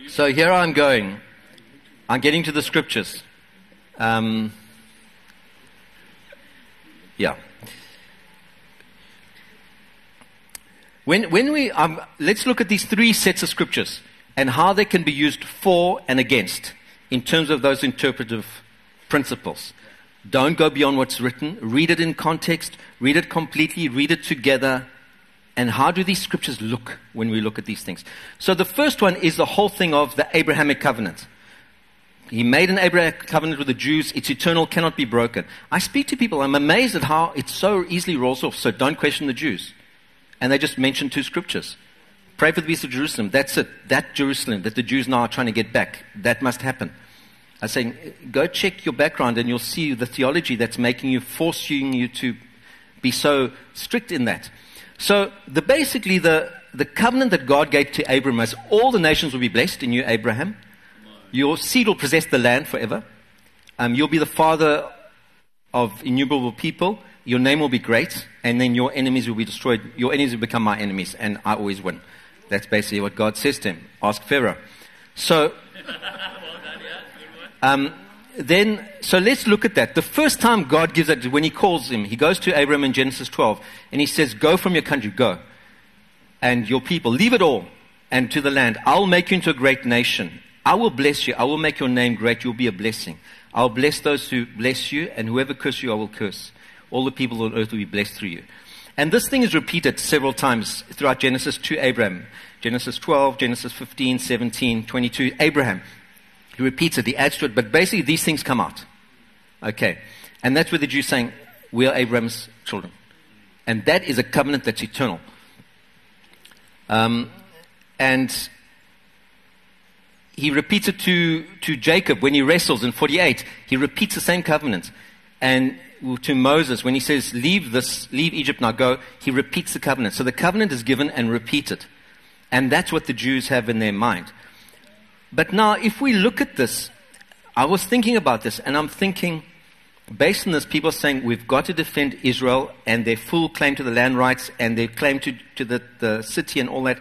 So here I'm going. I'm getting to the scriptures. Um, yeah. When, when we, um, let's look at these three sets of scriptures and how they can be used for and against in terms of those interpretive principles. Don't go beyond what's written. Read it in context. Read it completely. Read it together. And how do these scriptures look when we look at these things? So the first one is the whole thing of the Abrahamic covenant. He made an Abrahamic covenant with the Jews. It's eternal, cannot be broken. I speak to people. I'm amazed at how it so easily rolls off. So don't question the Jews. And they just mentioned two scriptures. Pray for the peace of Jerusalem. That's it. That Jerusalem that the Jews now are trying to get back. That must happen. I'm saying, go check your background and you'll see the theology that's making you, forcing you to be so strict in that. So the, basically the, the covenant that God gave to Abraham is all the nations will be blessed in you, Abraham. Your seed will possess the land forever. Um, you'll be the father of innumerable people. Your name will be great, and then your enemies will be destroyed. Your enemies will become my enemies, and I always win. That's basically what God says to him. Ask Pharaoh. So, um, then, so let's look at that. The first time God gives it, when he calls him, he goes to Abraham in Genesis twelve, and he says, go from your country, go, and your people, leave it all, and to the land. I'll make you into a great nation. I will bless you. I will make your name great. You'll be a blessing. I'll bless those who bless you, and whoever curse you, I will curse. All the people on earth will be blessed through you. And this thing is repeated several times throughout Genesis to Abraham. Genesis twelve, Genesis fifteen, seventeen, twenty-two. Abraham, he repeats it, he adds to it. But basically these things come out. Okay. And that's where the Jews saying, we are Abraham's children. And that is a covenant that's eternal. Um, and he repeats it to, to Jacob when he wrestles in forty-eight. He repeats the same covenant. And to Moses, when he says, leave this, leave Egypt, now go, he repeats the covenant. So the covenant is given and repeated. And that's what the Jews have in their mind. But now, if we look at this, I was thinking about this, and I'm thinking, based on this, people are saying, we've got to defend Israel and their full claim to the land rights and their claim to, to the, the city and all that.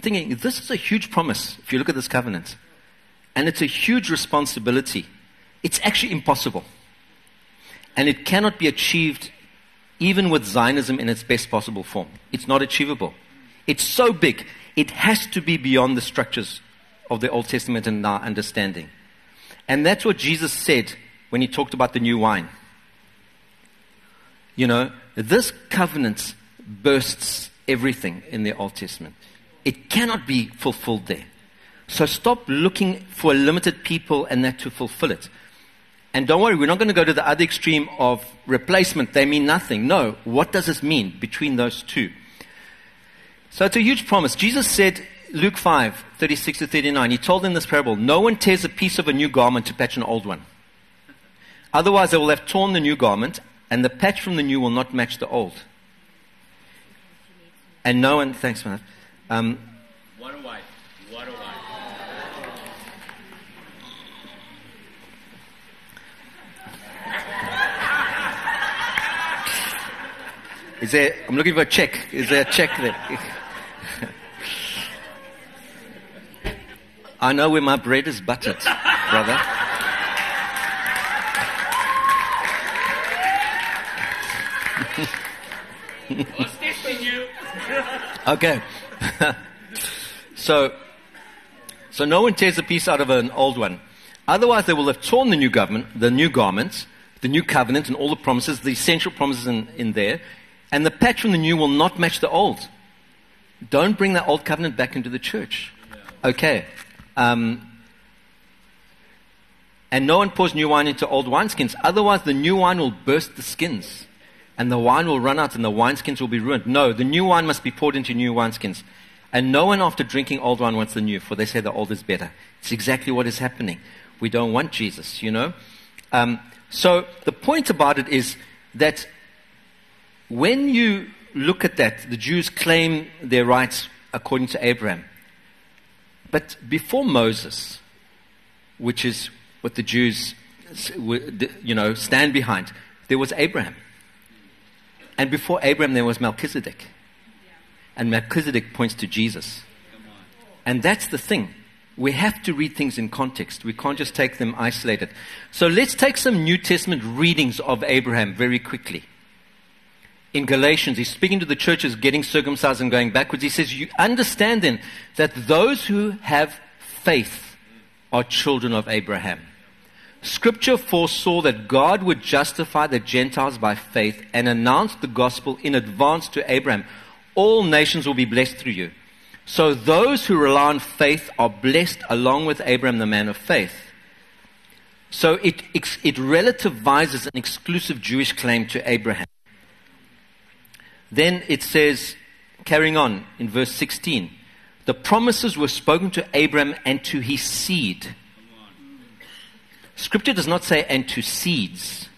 thinking, this is a huge promise, if you look at this covenant. And it's a huge responsibility. It's actually impossible. And it cannot be achieved even with Zionism in its best possible form. It's not achievable. It's so big. It has to be beyond the structures of the Old Testament and our understanding. And that's what Jesus said when he talked about the new wine. You know, this covenant bursts everything in the Old Testament. It cannot be fulfilled there. So stop looking for a limited people and that to fulfill it. And don't worry, we're not going to go to the other extreme of replacement. They mean nothing. No, what does this mean between those two? So it's a huge promise. Jesus said, Luke five, thirty-six to thirty-nine, he told them this parable, no one tears a piece of a new garment to patch an old one. Otherwise they will have torn the new garment, and the patch from the new will not match the old. And no one, thanks man. Um, what a wife, what a wife. Is there, I'm looking for a check. Is there a check there? I know where my bread is buttered, brother. What's testing you? Okay. so, so no one tears a piece out of an old one. Otherwise, they will have torn the new government, the new garments, the new covenant, and all the promises, the essential promises in, in there. And the patch from the new will not match the old. Don't bring that old covenant back into the church. Okay. Um, and no one pours new wine into old wineskins. Otherwise, the new wine will burst the skins. And the wine will run out and the wineskins will be ruined. No, the new wine must be poured into new wineskins. And no one after drinking old wine wants the new, for they say the old is better. It's exactly what is happening. We don't want Jesus, you know. Um, so the point about it is that when you look at that, the Jews claim their rights according to Abraham. But before Moses, which is what the Jews, you know, stand behind, there was Abraham. And before Abraham, there was Melchizedek. And Melchizedek points to Jesus. And that's the thing. We have to read things in context. We can't just take them isolated. So let's take some New Testament readings of Abraham very quickly. In Galatians, he's speaking to the churches getting circumcised and going backwards. He says, you understand then that those who have faith are children of Abraham. Scripture foresaw that God would justify the Gentiles by faith and announced the gospel in advance to Abraham. All nations will be blessed through you. So those who rely on faith are blessed along with Abraham, the man of faith. So it, it, it relativizes an exclusive Jewish claim to Abraham. Then it says, carrying on in verse sixteen, the promises were spoken to Abraham and to his seed. Scripture does not say, and to seeds,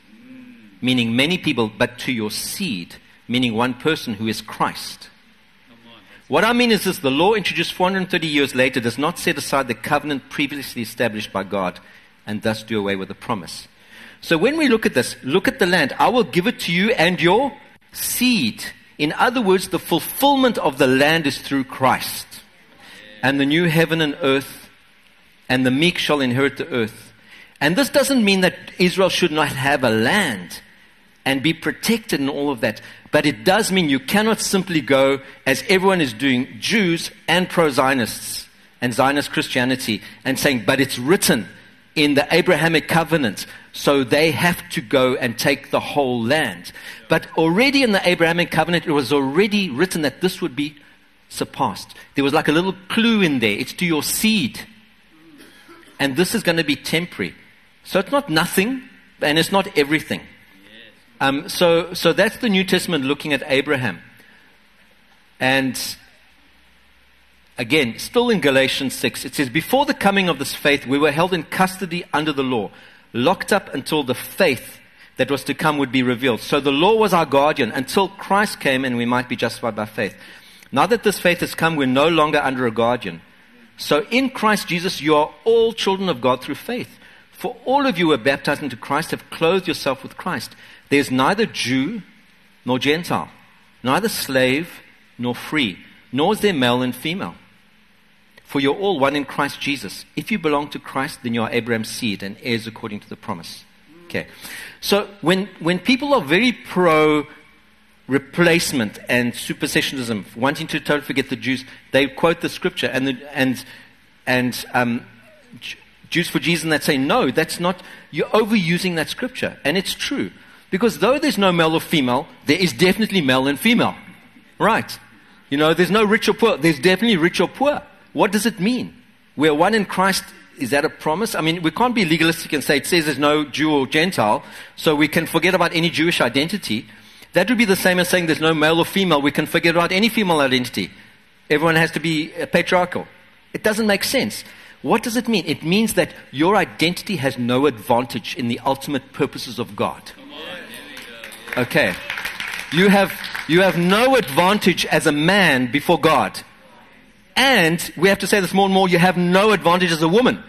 meaning many people, but to your seed, meaning one person who is Christ. What I mean is this, the law introduced four hundred thirty years later does not set aside the covenant previously established by God and thus do away with the promise. So when we look at this, look at the land. I will give it to you and your seed. In other words, the fulfillment of the land is through Christ. And the new heaven and earth, and the meek shall inherit the earth. And this doesn't mean that Israel should not have a land and be protected and all of that. But it does mean you cannot simply go, as everyone is doing, Jews and pro-Zionists and Zionist Christianity, and saying, but it's written in the Abrahamic covenant, so they have to go and take the whole land. But already in the Abrahamic covenant, it was already written that this would be surpassed. There was like a little clue in there. It's to your seed. And this is going to be temporary. So it's not nothing, and it's not everything. Um, so, so that's the New Testament looking at Abraham. And again, still in Galatians six, it says, before the coming of this faith, we were held in custody under the law, locked up until the faith that was to come would be revealed. So the law was our guardian until Christ came and we might be justified by faith. Now that this faith has come, we're no longer under a guardian. So in Christ Jesus, you are all children of God through faith. For all of you who are baptized into Christ have clothed yourself with Christ. There's neither Jew nor Gentile, neither slave nor free, nor is there male and female. For you're all one in Christ Jesus. If you belong to Christ, then you are Abraham's seed and heirs according to the promise. Okay. So when, when people are very pro replacement and supersessionism, wanting to totally forget the Jews, they quote the scripture and the, and and um, Jews for Jesus, and they say, no, that's not, you're overusing that scripture. And it's true. Because though there's no male or female, there is definitely male and female. Right. You know, there's no rich or poor. There's definitely rich or poor. What does it mean? We're one in Christ. Is that a promise? I mean, we can't be legalistic and say it says there's no Jew or Gentile, so we can forget about any Jewish identity. That would be the same as saying there's no male or female. We can forget about any female identity. Everyone has to be patriarchal. It doesn't make sense. What does it mean? It means that your identity has no advantage in the ultimate purposes of God. Okay. You have, you have no advantage as a man before God. And we have to say this more and more, you have no advantage as a woman.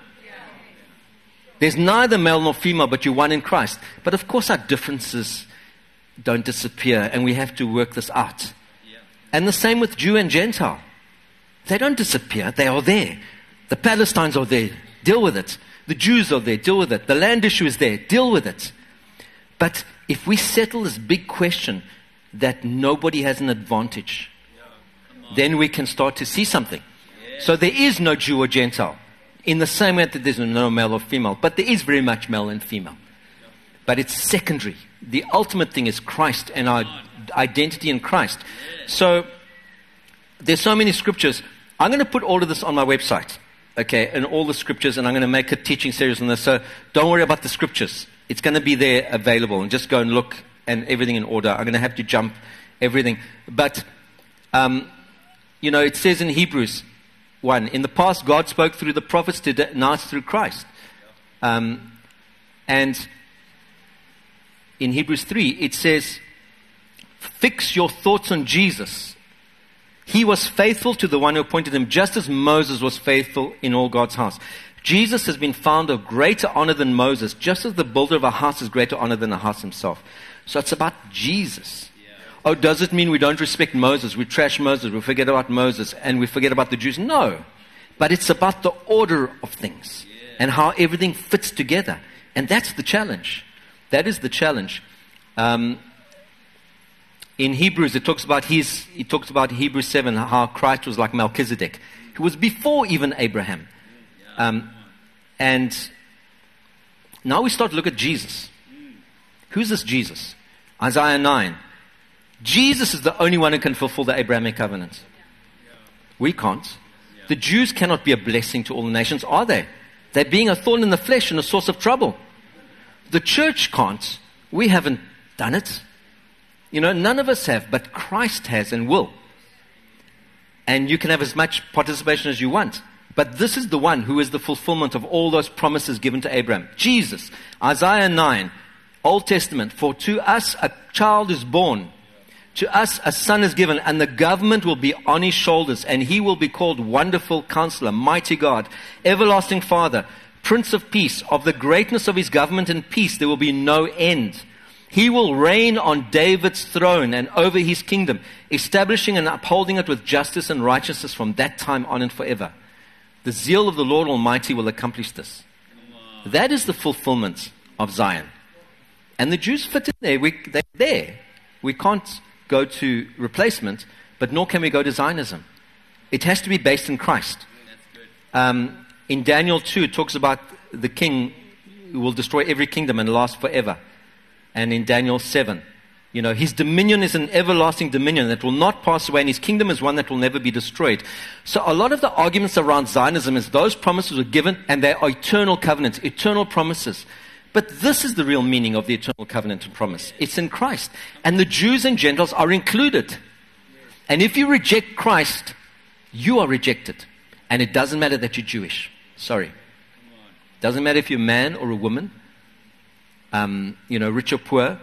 There's neither male nor female, but you're one in Christ. But of course our differences don't disappear, and we have to work this out. And the same with Jew and Gentile. They don't disappear, they are there. The Palestinians are there, deal with it. The Jews are there, deal with it. The land issue is there, deal with it. But if we settle this big question that nobody has an advantage, then we can start to see something. Yeah. So there is no Jew or Gentile in the same way that there's no male or female, but there is very much male and female. Yeah. But it's secondary. The ultimate thing is Christ and our identity in Christ. Yeah. So there's so many scriptures. I'm going to put all of this on my website, okay, and all the scriptures, and I'm going to make a teaching series on this. So don't worry about the scriptures. It's going to be there available, and just go and look and everything in order. I'm going to have to jump everything. But... Um, You know, it says in Hebrews one, in the past God spoke through the prophets, today, now it's through Christ. Um, and in Hebrews three, it says, fix your thoughts on Jesus. He was faithful to the one who appointed him, just as Moses was faithful in all God's house. Jesus has been found of greater honor than Moses, just as the builder of a house is greater honor than the house himself. So it's about Jesus. Oh, does it mean we don't respect Moses, we trash Moses, we forget about Moses, and we forget about the Jews? No. But it's about the order of things and how everything fits together. And that's the challenge. That is the challenge. Um, in Hebrews, it talks about his, it talks about Hebrews seven, how Christ was like Melchizedek, who was before even Abraham. Um, and now we start to look at Jesus. Who's this Jesus? Isaiah nine. Jesus is the only one who can fulfill the Abrahamic covenant. We can't. The Jews cannot be a blessing to all the nations, are they? They're being a thorn in the flesh and a source of trouble. The church can't. We haven't done it. You know, none of us have, but Christ has and will. And you can have as much participation as you want. But this is the one who is the fulfillment of all those promises given to Abraham. Jesus, Isaiah nine, Old Testament, for to us a child is born. To us a son is given, and the government will be on his shoulders, and he will be called Wonderful Counselor, Mighty God, Everlasting Father, Prince of Peace. Of the greatness of his government and peace there will be no end. He will reign on David's throne and over his kingdom, establishing and upholding it with justice and righteousness from that time on and forever. The zeal of the Lord Almighty will accomplish this. That is the fulfillment of Zion. And the Jews fit in there. We, they're there. We can't go to replacement, but nor can we go to Zionism. It has to be based in Christ. Um, in Daniel two, it talks about the king who will destroy every kingdom and last forever. And in Daniel seven, you know, his dominion is an everlasting dominion that will not pass away, and his kingdom is one that will never be destroyed. So a lot of the arguments around Zionism is those promises were given, and they are eternal covenants, eternal promises. But this is the real meaning of the eternal covenant and promise. It's in Christ. And the Jews and Gentiles are included. And if you reject Christ, you are rejected. And it doesn't matter that you're Jewish. Sorry. Doesn't matter if you're a man or a woman, um, you know, rich or poor.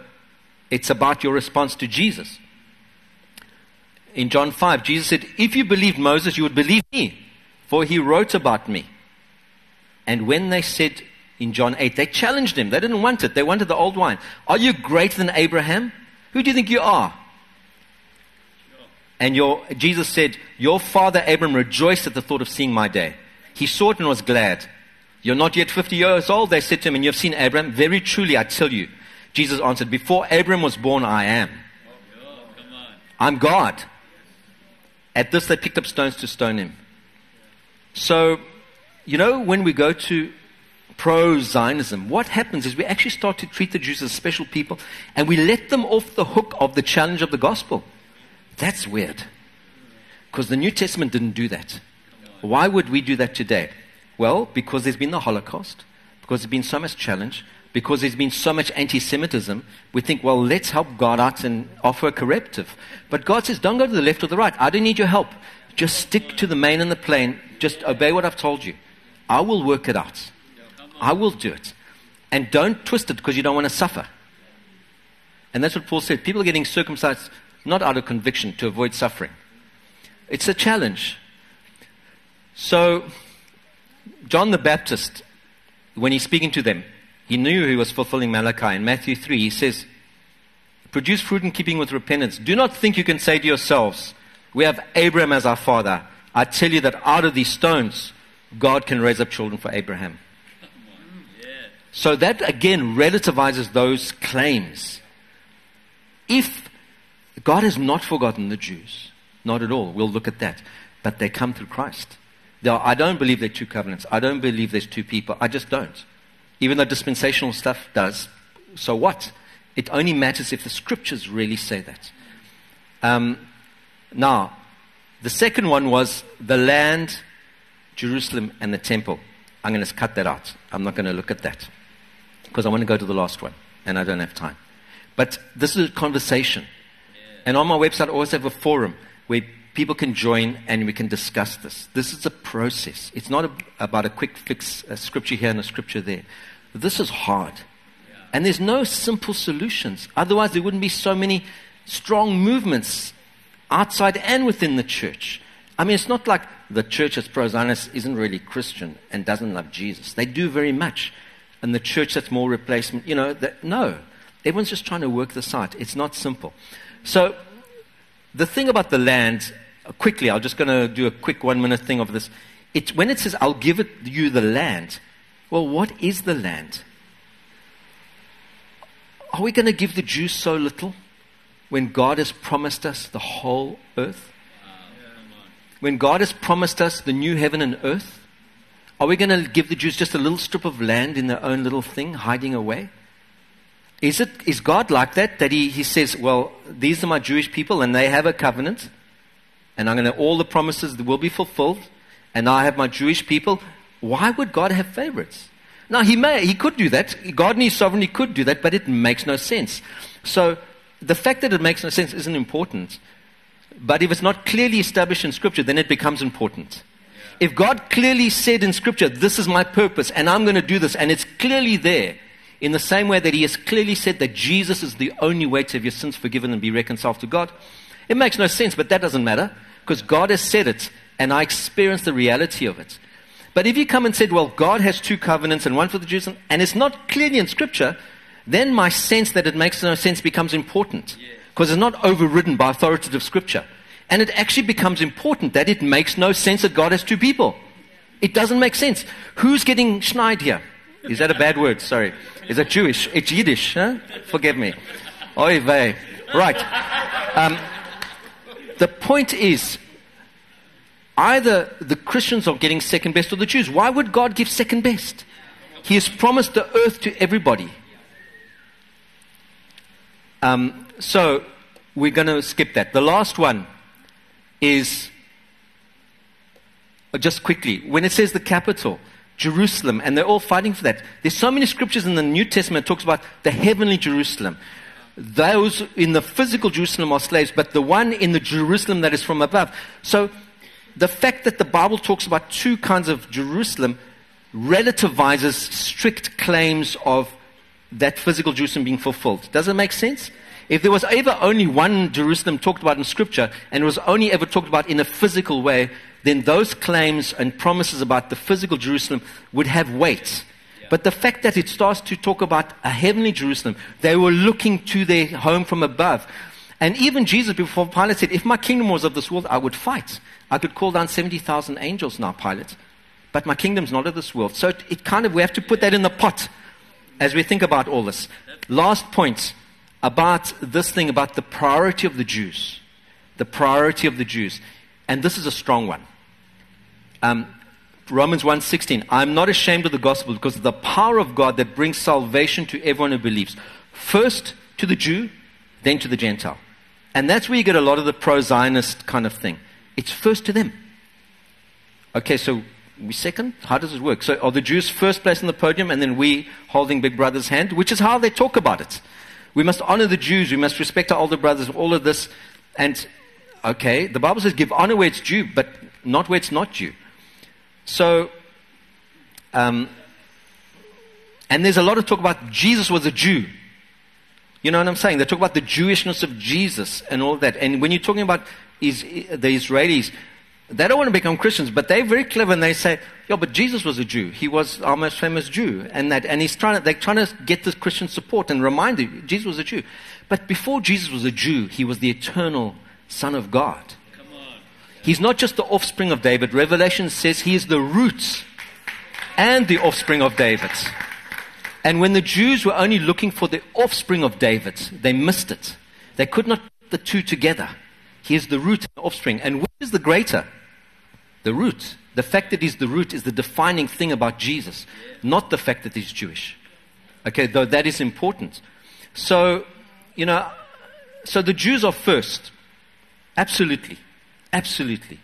It's about your response to Jesus. In John five, Jesus said, if you believed Moses, you would believe me, for he wrote about me. And when they said, in John eight, they challenged him. They didn't want it. They wanted the old wine. Are you greater than Abraham? Who do you think you are? Sure. And your, Jesus said, your father Abram rejoiced at the thought of seeing my day. He saw it and was glad. You're not yet fifty years old, they said to him, and you've seen Abram. Very truly, I tell you. Jesus answered, before Abram was born, I am. I'm God. At this, they picked up stones to stone him. So, you know, when we go to pro-Zionism, what happens is we actually start to treat the Jews as special people, and we let them off the hook of the challenge of the gospel. That's weird. Because the New Testament didn't do that. Why would we do that today? Well, because there's been the Holocaust, because there's been so much challenge, because there's been so much anti-Semitism, we think, well, let's help God out and offer a corrective. But God says, don't go to the left or the right. I don't need your help. Just stick to the main and the plain. Just obey what I've told you. I will work it out. I will do it. And don't twist it because you don't want to suffer. And that's what Paul said. People are getting circumcised not out of conviction to avoid suffering. It's a challenge. So, John the Baptist, when he's speaking to them, he knew he was fulfilling Malachi. In Matthew three, he says, produce fruit in keeping with repentance. Do not think you can say to yourselves, we have Abraham as our father. I tell you that out of these stones, God can raise up children for Abraham. So that, again, relativizes those claims. If God has not forgotten the Jews, not at all, we'll look at that. But they come through Christ. They are, I don't believe there are two covenants. I don't believe there's two people. I just don't. Even though dispensational stuff does, so what? It only matters if the scriptures really say that. Um, now, the second one was the land, Jerusalem, and the temple. I'm going to cut that out. I'm not going to look at that. Because I want to go to the last one, and I don't have time. But this is a conversation. Yeah. And on my website, I always have a forum where people can join and we can discuss this. This is a process. It's not a, about a quick fix, a scripture here and a scripture there. This is hard. Yeah. And there's no simple solutions. Otherwise, there wouldn't be so many strong movements outside and within the church. I mean, it's not like the church as pro-Zionist isn't really Christian and doesn't love Jesus. They do very much. And the church that's more replacement, you know, that, no. Everyone's just trying to work this out. It's not simple. So the thing about the land, quickly, I'm just going to do a quick one-minute thing of this. It, when it says, I'll give it you the land, well, what is the land? Are we going to give the Jews so little when God has promised us the whole earth? When God has promised us the new heaven and earth, are we going to give the Jews just a little strip of land in their own little thing, hiding away? Is it, is God like that, that he, he says, well, these are my Jewish people and they have a covenant and I'm going to, all the promises will be fulfilled and I have my Jewish people. Why would God have favorites? Now, he may, he could do that. God in his sovereignty could do that, but it makes no sense. So the fact that it makes no sense isn't important. But if it's not clearly established in Scripture, then it becomes important. If God clearly said in Scripture, this is my purpose, and I'm going to do this, and it's clearly there, in the same way that he has clearly said that Jesus is the only way to have your sins forgiven and be reconciled to God, it makes no sense, but that doesn't matter, because God has said it, and I experience the reality of it. But if you come and said, well, God has two covenants, and one for the Jews, and it's not clearly in Scripture, then my sense that it makes no sense becomes important. Yeah. Because it's not overridden by authoritative scripture. And it actually becomes important that it makes no sense that God has two people. It doesn't make sense. Who's getting schneid here? Is that a bad word? Sorry. Is that Jewish? It's Yiddish. Huh? Forgive me. Oy vey. Right. Um, the point is, either the Christians are getting second best or the Jews. Why would God give second best? He has promised the earth to everybody. Um... So, we're going to skip that. The last one is, just quickly, when it says the capital, Jerusalem, and they're all fighting for that. There's so many scriptures in the New Testament that talks about the heavenly Jerusalem. Those in the physical Jerusalem are slaves, but the one in the Jerusalem that is from above. So, the fact that the Bible talks about two kinds of Jerusalem relativizes strict claims of that physical Jerusalem being fulfilled. Does it make sense? If there was ever only one Jerusalem talked about in Scripture, and it was only ever talked about in a physical way, then those claims and promises about the physical Jerusalem would have weight. Yeah. But the fact that it starts to talk about a heavenly Jerusalem, they were looking to their home from above. And even Jesus, before Pilate, said, if my kingdom was of this world, I would fight. I could call down seventy thousand angels now, Pilate. But my kingdom's not of this world. So it, it kind of, we have to put that in the pot as we think about all this. Last point about this thing, about the priority of the Jews. The priority of the Jews. And this is a strong one. Um, Romans one sixteen, I'm not ashamed of the gospel because of the power of God that brings salvation to everyone who believes. First to the Jew, then to the Gentile. And that's where you get a lot of the pro-Zionist kind of thing. It's first to them. Okay, so we second? How does it work? So are the Jews first place on the podium and then we holding Big Brother's hand? Which is how they talk about it. We must honor the Jews. We must respect our older brothers. All of this. And, okay, the Bible says give honor where it's due, but not where it's not due. So, um, and there's a lot of talk about Jesus was a Jew. You know what I'm saying? They talk about the Jewishness of Jesus and all that. And when you're talking about is, the Israelis, they don't want to become Christians, but they're very clever and they say, yeah, but Jesus was a Jew. He was our most famous Jew. And that, and he's trying to, they're trying to get this Christian support and remind you, Jesus was a Jew. But before Jesus was a Jew, he was the eternal Son of God. Come on. He's not just the offspring of David. Revelation says he is the root and the offspring of David. And when the Jews were only looking for the offspring of David, they missed it. They could not put the two together. He is the root and the offspring. And which is the greater? The root. The fact that he's the root is the defining thing about Jesus, not the fact that he's Jewish. Okay, though that is important. So, you know, so the Jews are first. Absolutely. Absolutely.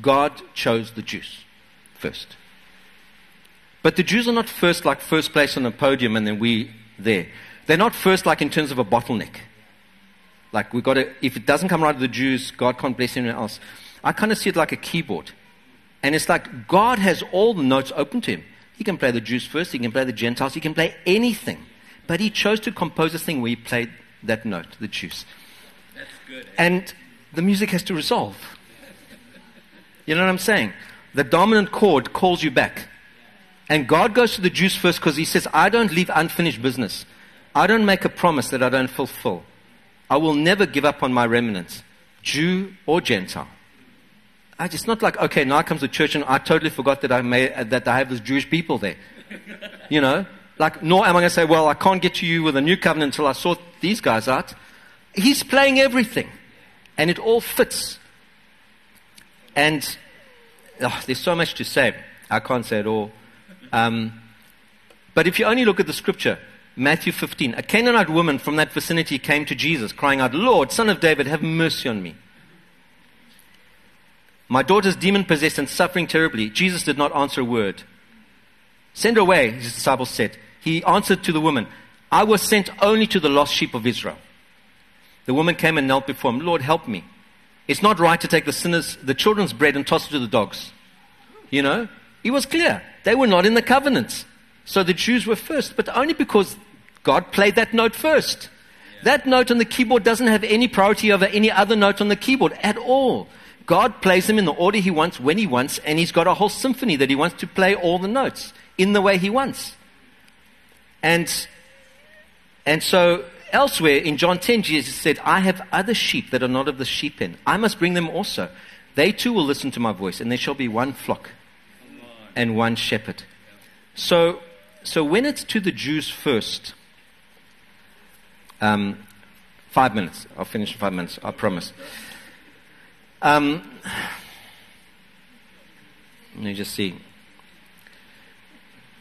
God chose the Jews first. But the Jews are not first like first place on a podium and then we there. They're not first like in terms of a bottleneck. Like we got to, if it doesn't come right to the Jews, God can't bless anyone else. I kind of see it like a keyboard. And it's like God has all the notes open to him. He can play the Jews first, he can play the Gentiles, he can play anything. But he chose to compose a thing where he played that note, the Jews. That's good. Eh? And the music has to resolve. You know what I'm saying? The dominant chord calls you back. And God goes to the Jews first because he says, I don't leave unfinished business. I don't make a promise that I don't fulfill. I will never give up on my remnants, Jew or Gentile. I, it's not like, okay, now comes the church and I totally forgot that I, may, uh, that I have this Jewish people there. You know, like, nor am I going to say, well, I can't get to you with a new covenant until I sort these guys out. He's playing everything. And it all fits. And oh, there's so much to say. I can't say it all. Um, but if you only look at the scripture, Matthew fifteen, a Canaanite woman from that vicinity came to Jesus crying out, Lord, Son of David, have mercy on me. My daughter's demon-possessed and suffering terribly. Jesus did not answer a word. Send her away, his disciples said. He answered to the woman, I was sent only to the lost sheep of Israel. The woman came and knelt before him. Lord, help me. It's not right to take the sinners, the children's bread and toss it to the dogs. You know? He was clear. They were not in the covenant. So the Jews were first, but only because God played that note first. Yeah. That note on the keyboard doesn't have any priority over any other note on the keyboard at all. God plays them in the order he wants, when he wants, and he's got a whole symphony that he wants to play all the notes in the way he wants. And, and so elsewhere in John ten, Jesus said, I have other sheep that are not of the sheep pen. I must bring them also. They too will listen to my voice, and there shall be one flock and one shepherd. So, so when it's to the Jews first, um, five minutes, I'll finish in five minutes, I promise. Um, let me just see.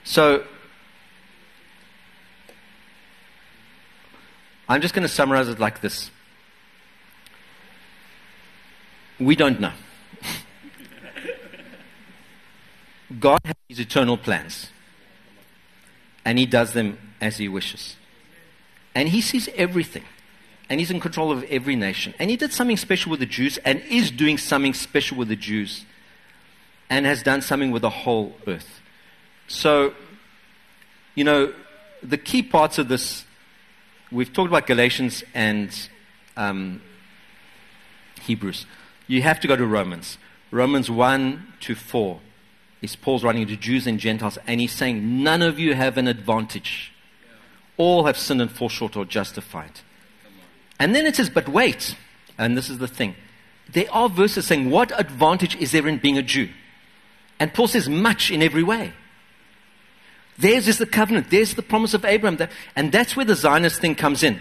So, I'm just going to summarize it like this. We don't know. God has his eternal plans. And he does them as he wishes. And he sees everything. And he's in control of every nation. And he did something special with the Jews and is doing something special with the Jews. And has done something with the whole earth. So, you know, the key parts of this, we've talked about Galatians and um, Hebrews. You have to go to Romans. Romans one to four. Is Paul's writing to Jews and Gentiles, and he's saying, none of you have an advantage. All have sinned and fall short or justified. And then it says, but wait, and this is the thing. There are verses saying, what advantage is there in being a Jew? And Paul says, much in every way. Theirs is the covenant. There's the promise of Abraham. And that's where the Zionist thing comes in.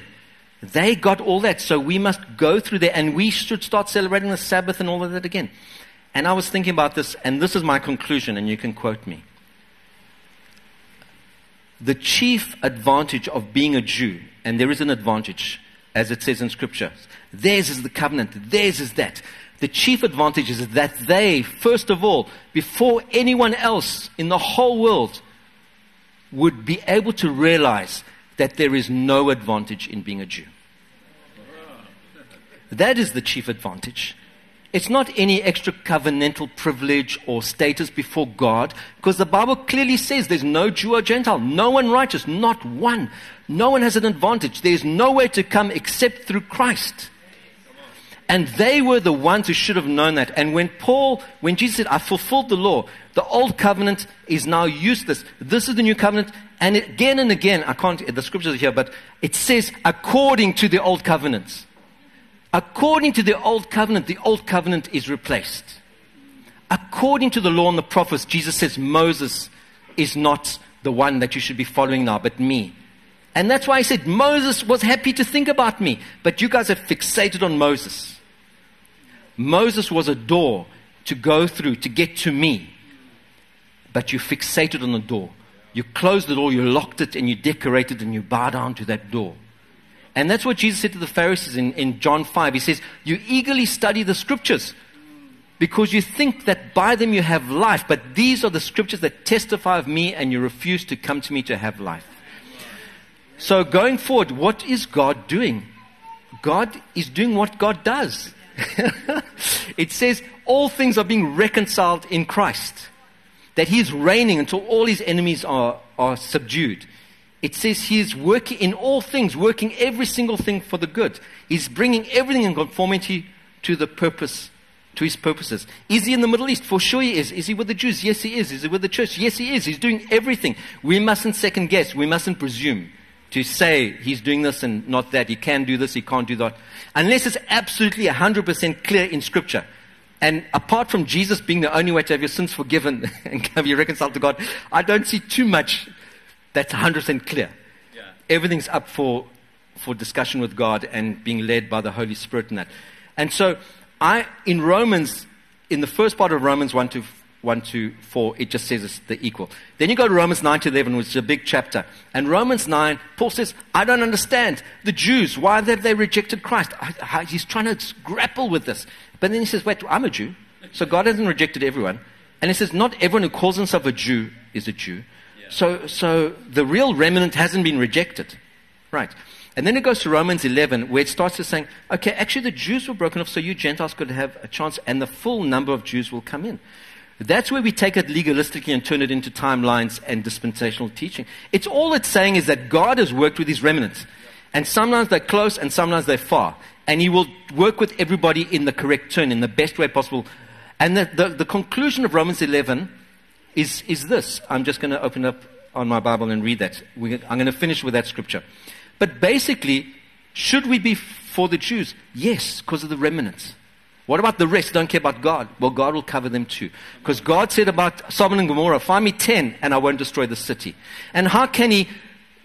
They got all that, so we must go through there, and we should start celebrating the Sabbath and all of that again. And I was thinking about this, and this is my conclusion, and you can quote me. The chief advantage of being a Jew, and there is an advantage, as it says in Scripture, theirs is the covenant, theirs is that. The chief advantage is that they, first of all, before anyone else in the whole world, would be able to realize that there is no advantage in being a Jew. That is the chief advantage. It's not any extra covenantal privilege or status before God, because the Bible clearly says there's no Jew or Gentile, no one righteous, not one. No one has an advantage. There's nowhere to come except through Christ. And they were the ones who should have known that. And when Paul, when Jesus said, I fulfilled the law, the old covenant is now useless. This is the new covenant. And again and again, I can't, the scriptures are here, but it says, according to the old covenants. According to the old covenant, the old covenant is replaced. According to the law and the prophets, Jesus says, Moses is not the one that you should be following now, but me. And that's why he said, Moses was happy to think about me, but you guys have fixated on Moses. Moses was a door to go through to get to me. But you fixated on the door. You closed the door, you locked it, and you decorated, and you bow down to that door. And that's what Jesus said to the Pharisees in, in John five. He says, you eagerly study the scriptures because you think that by them you have life. But these are the scriptures that testify of me, and you refuse to come to me to have life. So going forward, what is God doing? God is doing what God does. It says all things are being reconciled in Christ, that he is reigning until all his enemies are, are subdued. It says he is working in all things, working every single thing for the good. He's bringing everything in conformity to the purpose, to his purposes. Is he in the Middle East? For sure he is. Is he with the Jews? Yes, he is. Is he with the church? Yes, he is. He's doing everything. We mustn't second guess. We mustn't presume to say he's doing this and not that, he can do this, he can't do that, unless it's absolutely one hundred percent clear in Scripture. And apart from Jesus being the only way to have your sins forgiven and have you reconciled to God, I don't see too much that's one hundred percent clear. Yeah. Everything's up for, for discussion with God and being led by the Holy Spirit in that. And so I, in Romans, in the first part of Romans one to one to four, it just says it's the equal. Then you go to Romans nine to eleven, which is a big chapter. And Romans nine, Paul says, I don't understand the Jews. Why have they rejected Christ? I, I, he's trying to grapple with this. But then he says, wait, I'm a Jew. So God hasn't rejected everyone. And he says, not everyone who calls himself a Jew is a Jew. Yeah. So, so the real remnant hasn't been rejected. Right. And then it goes to Romans eleven, where it starts to saying, okay, actually the Jews were broken off, so you Gentiles could have a chance, and the full number of Jews will come in. That's where we take it legalistically and turn it into timelines and dispensational teaching. It's all it's saying is that God has worked with his remnants. And sometimes they're close and sometimes they're far. And he will work with everybody in the correct turn, in the best way possible. And the, the, the conclusion of Romans eleven is, is this. I'm just going to open up on my Bible and read that. We, I'm going to finish with that scripture. But basically, should we be for the Jews? Yes, because of the remnants. What about the rest? Don't care about God. Well, God will cover them too. Because God said about Sodom and Gomorrah, find me ten and I won't destroy the city. And how can he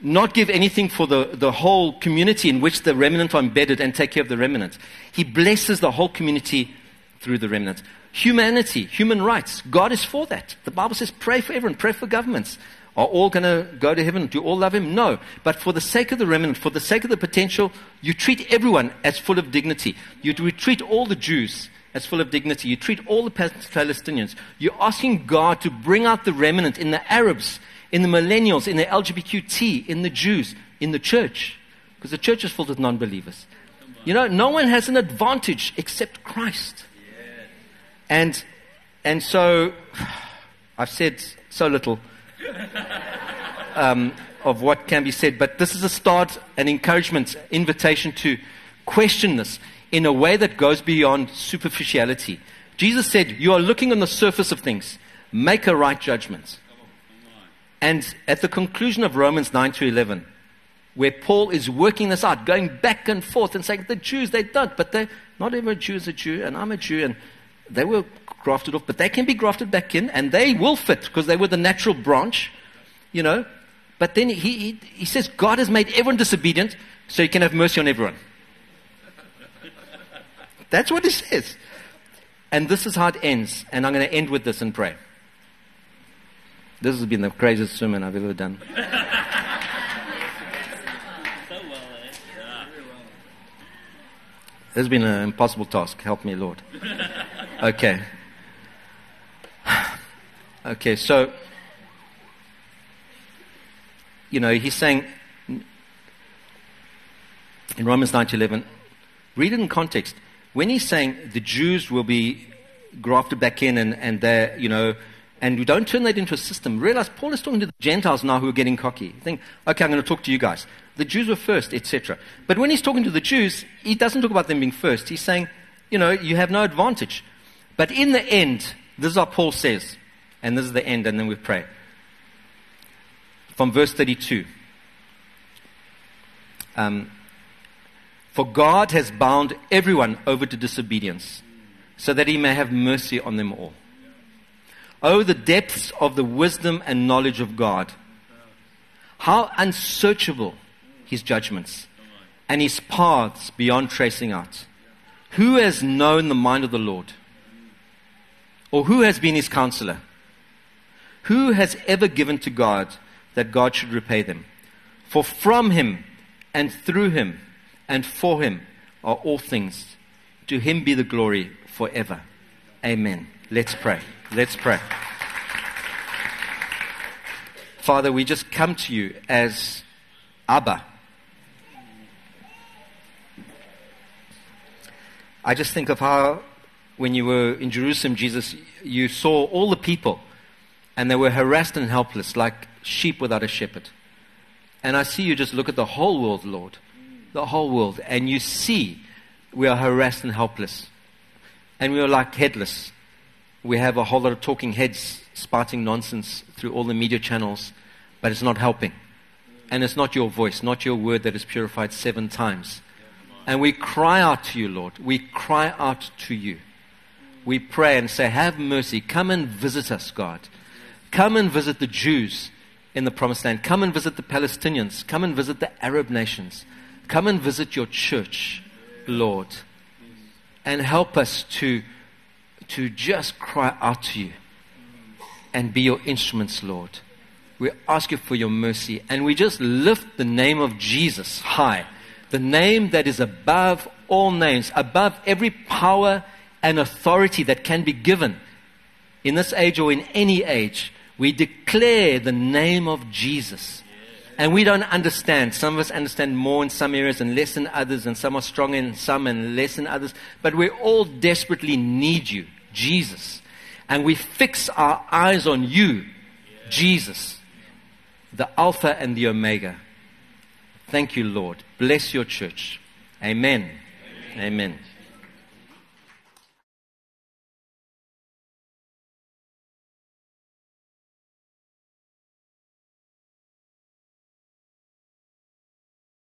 not give anything for the, the whole community in which the remnant are embedded and take care of the remnant? He blesses the whole community through the remnant. Humanity, human rights. God is for that. The Bible says pray for everyone, pray for governments. Are all going to go to heaven? Do all love him? No. But for the sake of the remnant, for the sake of the potential, you treat everyone as full of dignity. You treat all the Jews as full of dignity. You treat all the Palestinians. You're asking God to bring out the remnant in the Arabs, in the millennials, in the L G B T Q, in the Jews, in the church. Because the church is filled with non-believers. You know, no one has an advantage except Christ. And, and so, I've said so little Um, of what can be said, but this is a start, an encouragement, invitation to question this in a way that goes beyond superficiality. Jesus said, you are looking on the surface of things. Make a right judgment. And at the conclusion of Romans nine to eleven, where Paul is working this out, going back and forth and saying, the Jews, they don't, but they're not every Jew is a Jew, and I'm a Jew, and they were grafted off, but they can be grafted back in, and they will fit, because they were the natural branch, you know. But then he, he, he says, God has made everyone disobedient, so he can have mercy on everyone. That's what he says. And this is how it ends, and I'm going to end with this and pray. This has been the craziest sermon I've ever done. This has been an impossible task. Help me, Lord. Okay. Okay, so, you know, he's saying in Romans nine eleven, read it in context. When he's saying the Jews will be grafted back in and, and they're, you know, and you don't turn that into a system. Realize Paul is talking to the Gentiles now who are getting cocky. Think, okay, I'm going to talk to you guys. The Jews were first, et cetera. But when he's talking to the Jews, he doesn't talk about them being first. He's saying, you know, you have no advantage. But in the end, this is what Paul says. And this is the end, and then we pray. From verse thirty-two. Um, For God has bound everyone over to disobedience, so that he may have mercy on them all. Oh, the depths of the wisdom and knowledge of God. How unsearchable his judgments and his paths beyond tracing out. Who has known the mind of the Lord? Or who has been his counselor? Who has ever given to God that God should repay them? For from him and through him and for him are all things. To him be the glory forever. Amen. Let's pray. Let's pray. Father, we just come to you as Abba. I just think of how when you were in Jerusalem, Jesus, you saw all the people and they were harassed and helpless like sheep without a shepherd. And I see you just look at the whole world, Lord, the whole world, and you see we are harassed and helpless and we are like headless. We have a whole lot of talking heads spouting nonsense through all the media channels, but it's not helping. And it's not your voice, not your word that is purified seven times. And we cry out to you, Lord. We cry out to you. We pray and say, have mercy. Come and visit us, God. Come and visit the Jews in the Promised Land. Come and visit the Palestinians. Come and visit the Arab nations. Come and visit your church, Lord. And help us to to just cry out to you and be your instruments, Lord. We ask you for your mercy, and we just lift the name of Jesus high, the name that is above all names, above every power and authority that can be given in this age or in any age. We declare the name of Jesus, and we don't understand. Some of us understand more in some areas and less in others, and some are stronger in some and less in others, but we all desperately need you, Jesus. And we fix our eyes on you, Jesus, the Alpha and the Omega. Thank you, Lord. Bless your church. Amen. Amen. Amen.